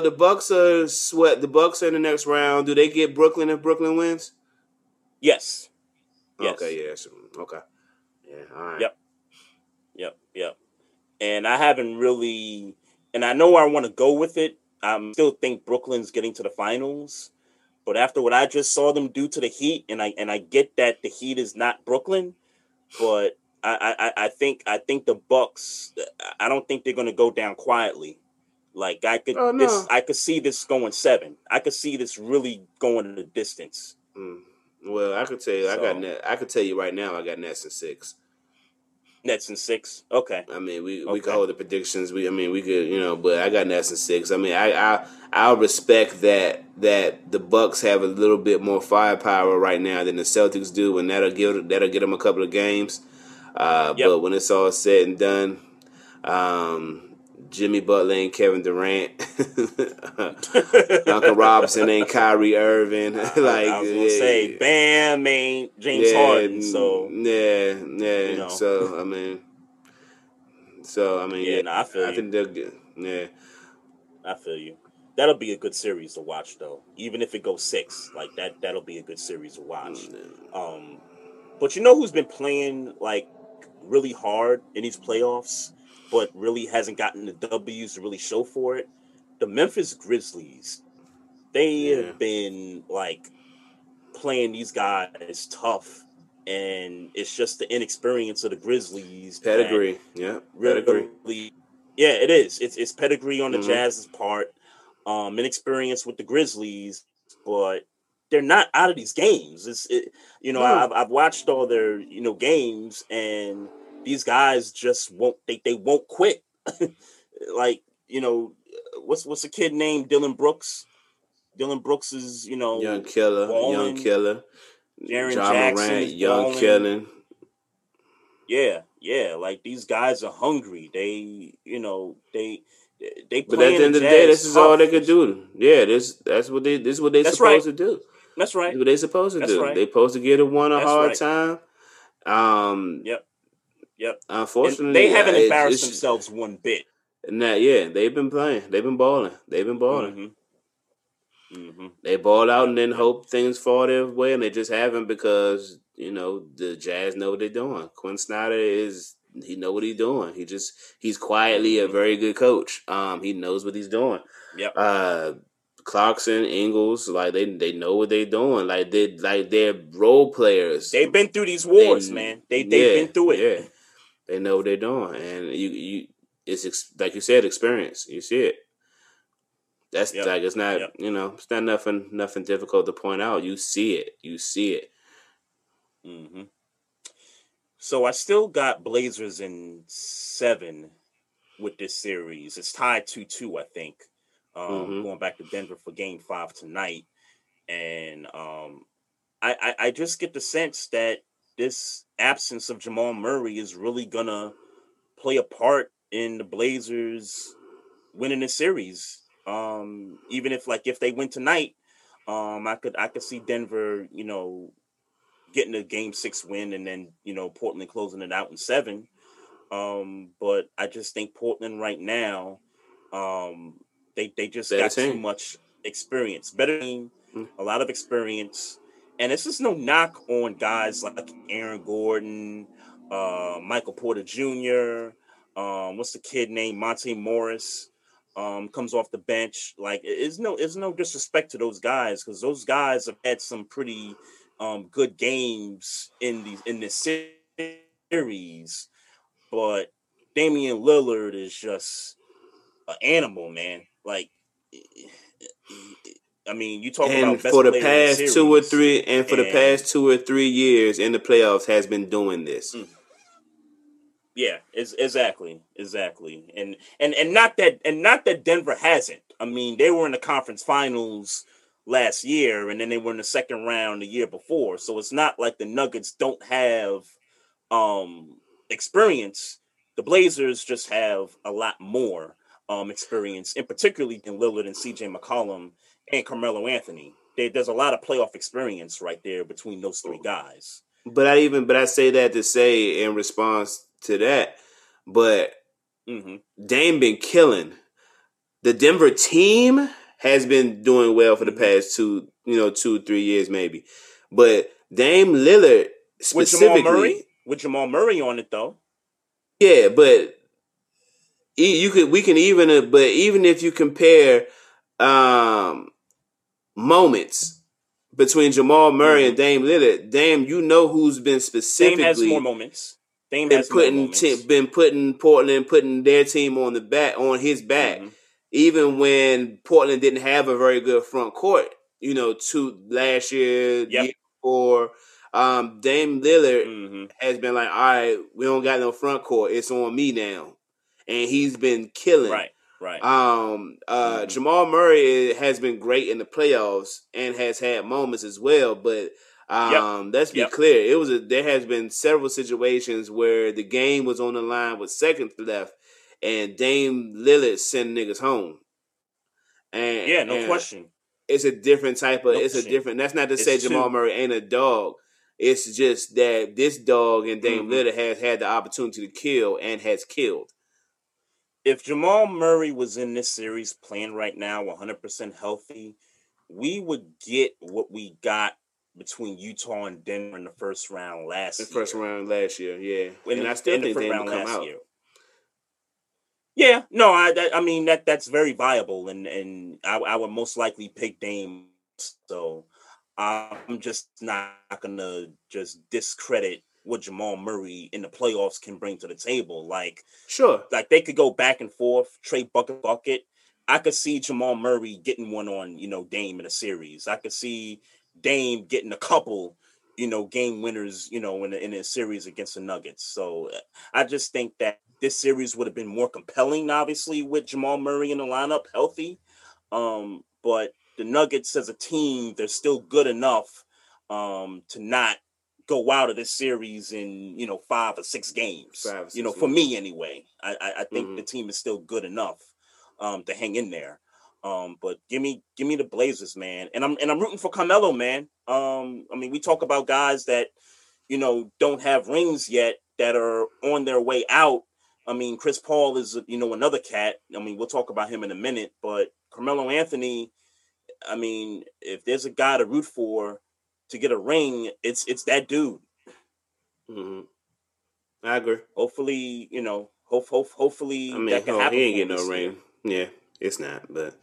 the Bucks are swept. The Bucks are in the next round. Do they get Brooklyn if Brooklyn wins? Yes. Okay. Yes. Okay. Yeah. All right. Yep. And I haven't really. And I know I want to go with it. I still think Brooklyn's getting to the finals. But after what I just saw them do to the Heat, and I get that the Heat is not Brooklyn, but I think the Bucks, I don't think they're gonna go down quietly. Like I could see this going 7. I could see this really going the distance. Well, I could tell you, I could tell you right now, I got Nets in 6. Nets in 6. Okay. I mean, we could hold the predictions. But I got Nets in 6. I mean, I respect that the Bucks have a little bit more firepower right now than the Celtics do, and that'll get them a couple of games. But when it's all said and done, Jimmy Butler ain't Kevin Durant. Duncan Robinson ain't Kyrie Irving. I was gonna say, Bam ain't James Harden. So No, I feel you. I think they'll get. Yeah, I feel you. That'll be a good series to watch, though. Even if it goes 6, like that'll be a good series to watch. But you know who's been playing like really hard in these playoffs, but really hasn't gotten the W's to really show for it? The Memphis Grizzlies. They have been, like, playing these guys tough, and it's just the inexperience of the Grizzlies. Pedigree, yeah. Pedigree. Really, yeah, it is. It's pedigree on the Jazz's part, inexperience with the Grizzlies, but they're not out of these games. I've watched all their, games, and these guys just won't. They won't quit. What's a kid named Dylan Brooks? Dylan Brooks is young killer, balling. Jaren Jackson, Morant, young killer. Yeah. Like these guys are hungry. They. But at the end of the day, this is all they could do. Yeah, that's what they're supposed to do. That's right. That's what they're supposed to do. Right. They're supposed to give it one a hard time. Yep. Unfortunately, and they haven't embarrassed themselves one bit. Nah, yeah, they've been playing. They've been balling. They ball out and then hope things fall their way, and they just haven't because you know, the Jazz know what they're doing. Quinn Snyder is, he know what he's doing. He just, he's quietly a very good coach. He knows what he's doing. Yep. Clarkson, Ingles, like they know what they're doing. Like they're role players. They've been through these wars, man. They've been through it. Yeah. They know what they're doing, and you it's like you said, experience. You see it. That's like it's not you know, it's not nothing difficult to point out. You see it. Mm-hmm. So I still got Blazers in 7 with this series. It's tied 2-2, I think. Going back to Denver for Game 5 tonight, and I just get the sense that this absence of Jamal Murray is really gonna play a part in the Blazers winning the series. Even if they win tonight, I could see Denver, you know, getting a Game 6 win, and then, you know, Portland closing it out in 7. But I just think Portland right now, They just better got team. Too much experience. Better team, a lot of experience. And it's just no knock on guys like Aaron Gordon, Michael Porter Jr., what's the kid named? Monte Morris, comes off the bench. Like, it's no disrespect to those guys, because those guys have had some pretty good games in this series. But Damian Lillard is just an animal, man. Like, I mean, you talk about best for the past the 2 or 3, and for the past 2 or 3 years in the playoffs has been doing this. Yeah, exactly, and not that Denver hasn't. I mean, they were in the conference finals last year, and then they were in the second round the year before. So it's not like the Nuggets don't have experience. The Blazers just have a lot more experience, and particularly in Lillard and CJ McCollum and Carmelo Anthony. There's a lot of playoff experience right there between those 3 guys. But I say that to say in response to that, but Dame been killing. The Denver team has been doing well for the past 2-3 years maybe. But Dame Lillard specifically with Jamal Murray on it though. Yeah, but even if you compare moments between Jamal Murray and Dame Lillard, who's been specifically Dame has more moments. Been putting Portland, putting their team on his back, even when Portland didn't have a very good front court. You know, last year, year before. Dame Lillard has been like, all right, we don't got no front court. It's on me now. And he's been killing. Right. Jamal Murray has been great in the playoffs and has had moments as well. But let's be clear, there has been several situations where the game was on the line with seconds left, and Dame Lillard sent niggas home. And question. It's a different type of. That's not to say Jamal Murray ain't a dog. It's just that this dog and Dame Lillard has had the opportunity to kill and has killed. If Jamal Murray was in this series playing right now, 100% healthy, we would get what we got between Utah and Denver in the first round last year. And I still think Denver will come out. Yeah, no, I mean, that's very viable, and I would most likely pick Dame. So I'm just not going to just discredit what Jamal Murray in the playoffs can bring to the table. Like, sure. Like, they could go back and forth, trade bucket. I could see Jamal Murray getting one on, you know, Dame in a series. I could see Dame getting a couple, you know, game winners, you know, in a series against the Nuggets. So I just think that this series would have been more compelling, obviously, with Jamal Murray in the lineup, healthy. But the Nuggets as a team, they're still good enough to not go out of this series in, you know, 5 or 6 games. For me anyway. I think the team is still good enough to hang in there. But give me the Blazers, man. And I'm rooting for Carmelo, man. I mean, we talk about guys that, you know, don't have rings yet that are on their way out. I mean, Chris Paul is, you know, another cat. I mean, we'll talk about him in a minute, but Carmelo Anthony, I mean, if there's a guy to root for to get a ring, it's that dude. Mm-hmm. I agree. Hopefully, you know, hopefully I mean, that can happen. He ain't getting no ring. Yeah, it's not, but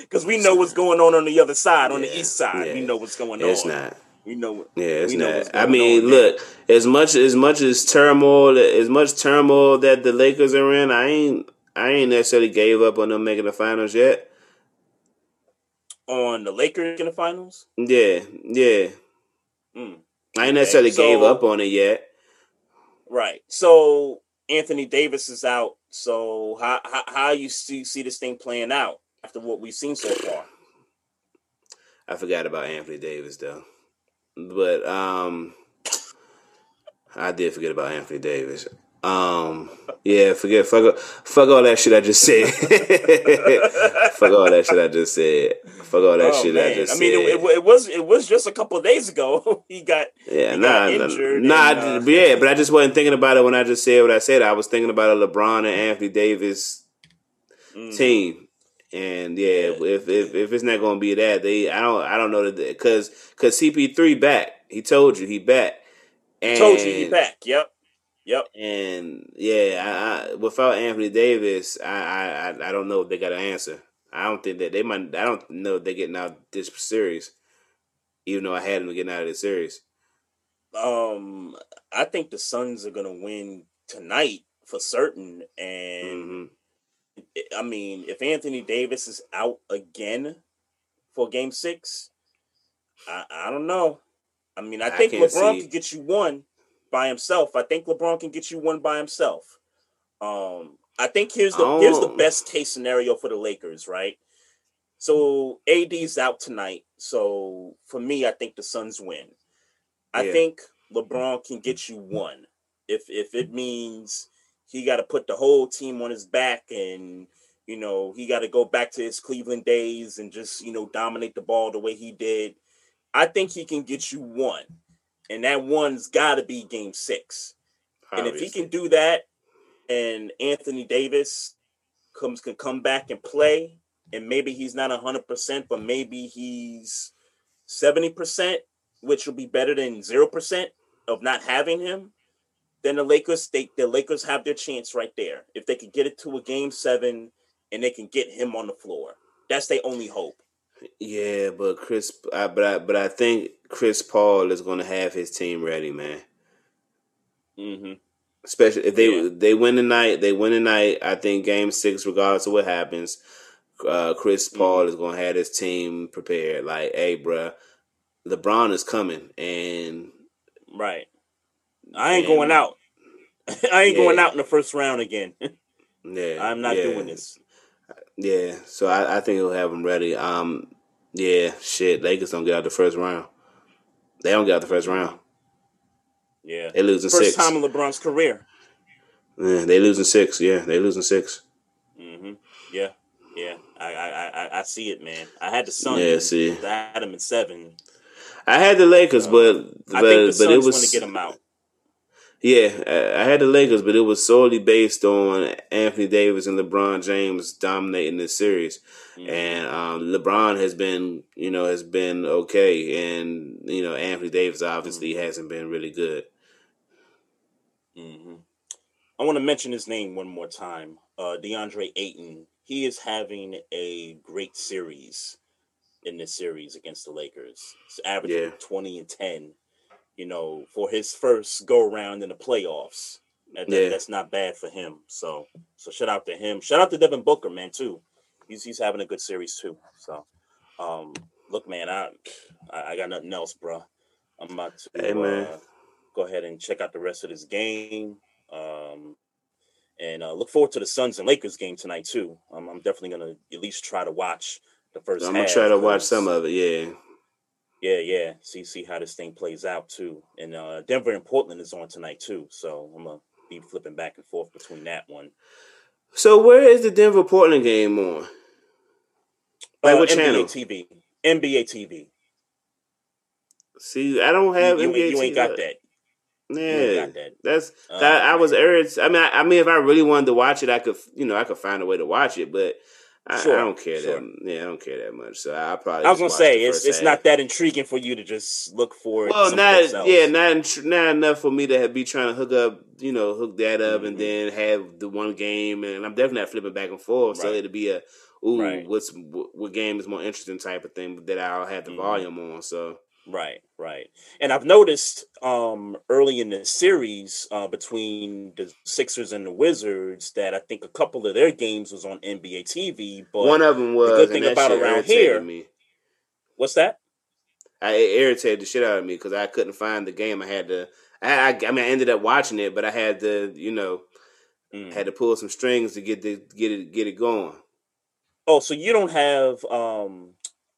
because we know what's going on the other side, on the east side. Yeah. We know what's going on. It's not. We know. Yeah, it's not. I mean, look, as much turmoil that the Lakers are in, I ain't necessarily gave up on them making the finals yet. On the Lakers in the finals? Yeah. Mm. I ain't necessarily gave up on it yet. Right. So Anthony Davis is out. So how you see this thing playing out after what we've seen so far? I forgot about Anthony Davis though, but I did forget about Anthony Davis. Yeah, fuck all that shit I just said. Fuck all that shit I just said. I mean, it was just a couple of days ago. he got injured, but I just wasn't thinking about it when I just said what I said. I was thinking about a LeBron and Anthony Davis team. And if it's not going to be that, I don't know that, cuz CP3 back. He told you he back. Yep. And yeah, without Anthony Davis, I don't know if they got an answer. I don't think that they might. I don't know if they're getting out of this series, even though I had them getting out of this series. I think the Suns are gonna win tonight for certain. And I mean, if Anthony Davis is out again for Game 6, I don't know. I mean, I think LeBron could get you one by himself. I think LeBron can get you one by himself. I think here's the best case scenario for the Lakers, right? So AD's out tonight. So for me, I think the Suns win. I think LeBron can get you one. If it means he got to put the whole team on his back and, you know, he got to go back to his Cleveland days and just, you know, dominate the ball the way he did, I think he can get you one. And that one's got to be Game 6. Obviously. And if he can do that, and Anthony Davis can come back and play, and maybe he's not 100%, but maybe he's 70%, which will be better than 0% of not having him, then the Lakers have their chance right there. If they can get it to a Game 7 and they can get him on the floor, that's their only hope. Yeah, but I think Chris Paul is going to have his team ready, man. Mm-hmm. Especially if they win tonight. I think Game 6, regardless of what happens, Chris Paul is going to have his team prepared. Like, hey, bro, LeBron is coming, and right, going out. I ain't going out in the first round again. Yeah, I'm not doing this. Yeah, so I think he'll have them ready. Lakers don't get out the first round. They don't get out the first round. Yeah. They losing six. First time in LeBron's career. Yeah, they losing six. Mm-hmm. Yeah. I see it, man. I had the Suns. Yeah, see. I had them in 7. I had the Lakers, but I think the Suns want to get them out. Yeah, I had the Lakers, but it was solely based on Anthony Davis and LeBron James dominating this series. Mm-hmm. And LeBron has been okay. And, you know, Anthony Davis obviously hasn't been really good. Mm-hmm. I want to mention his name one more time. DeAndre Ayton. He is having a great series in this series against the Lakers. He's averaging 20 and 10. You know, for his first go round in the playoffs, that's not bad for him. So shout out to him. Shout out to Devin Booker, man, too. He's having a good series too. So, look, man, I got nothing else, bro. I'm about to go ahead and check out the rest of this game, and look forward to the Suns and Lakers game tonight too. I'm definitely gonna at least try to watch the first half. I'm gonna try to watch some of it. Yeah. Yeah. See how this thing plays out too. And Denver and Portland is on tonight too, so I'm gonna be flipping back and forth between that one. So where is the Denver Portland game on? Like what NBA channel? NBA TV. See, I don't have NBA. You ain't TV. Got that. Yeah, got that. I was irritated. I mean, if I really wanted to watch it, I could find a way to watch it, but I don't care that. Yeah, I don't care that much. So I probably. I was gonna say it's not that intriguing for you to just look for. Well, not enough for me to be trying to hook that up, mm-hmm. and then have the one game, and I'm definitely not flipping back and forth. Right. So it'll be a what game is more interesting type of thing that I'll have the mm-hmm. volume on. So. Right. And I've noticed early in the series between the Sixers and the Wizards that I think a couple of their games was on NBA TV. But one of them was. The good thing about around here. Me. What's that? It irritated the shit out of me because I couldn't find the game. I had to. I mean, I ended up watching it, but I had to, had to pull some strings to get it going. Oh, so you don't have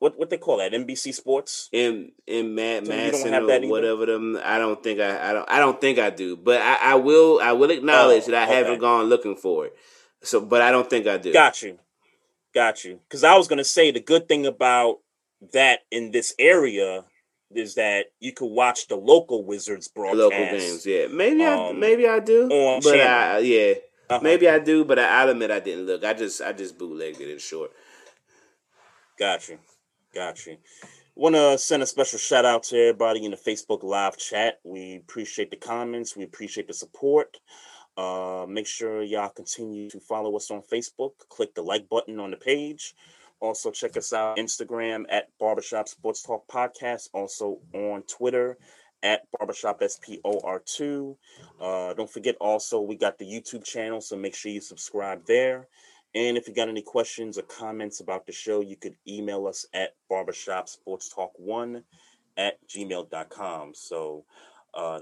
What they call that? NBC Sports in Madison or whatever them. I don't think I do. But I will acknowledge that I haven't gone looking for it. So, but I don't think I do. Got you. Because I was gonna say the good thing about that in this area is that you could watch the local Wizards broadcast. Local games, yeah. Maybe I do. Maybe I do. But I'll admit I didn't look. I just bootlegged it in short. Got you. Want to send a special shout out to everybody in the Facebook live chat. We appreciate the comments. We appreciate the support. Make sure y'all continue to follow us on Facebook. Click the like button on the page. Also check us out on Instagram at Barbershop Sports Talk Podcast. Also on Twitter at Barbershop SPOR2. Don't forget also we got the YouTube channel, so make sure you subscribe there. And if you got any questions or comments about the show, you could email us at barbershopsportstalk1@gmail.com. So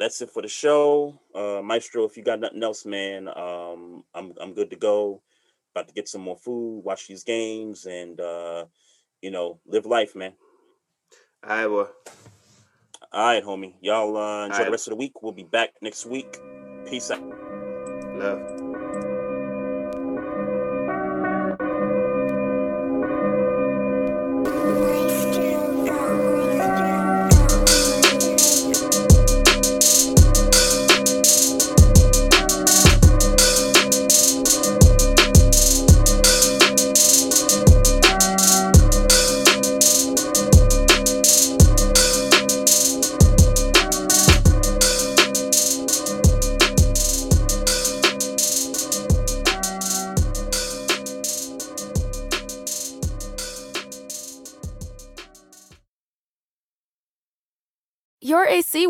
that's it for the show. Maestro, if you got nothing else, man, I'm good to go. About to get some more food, watch these games, and, live life, man. All right, boy. All right, homie. Y'all enjoy the rest of the week. We'll be back next week. Peace out. Love.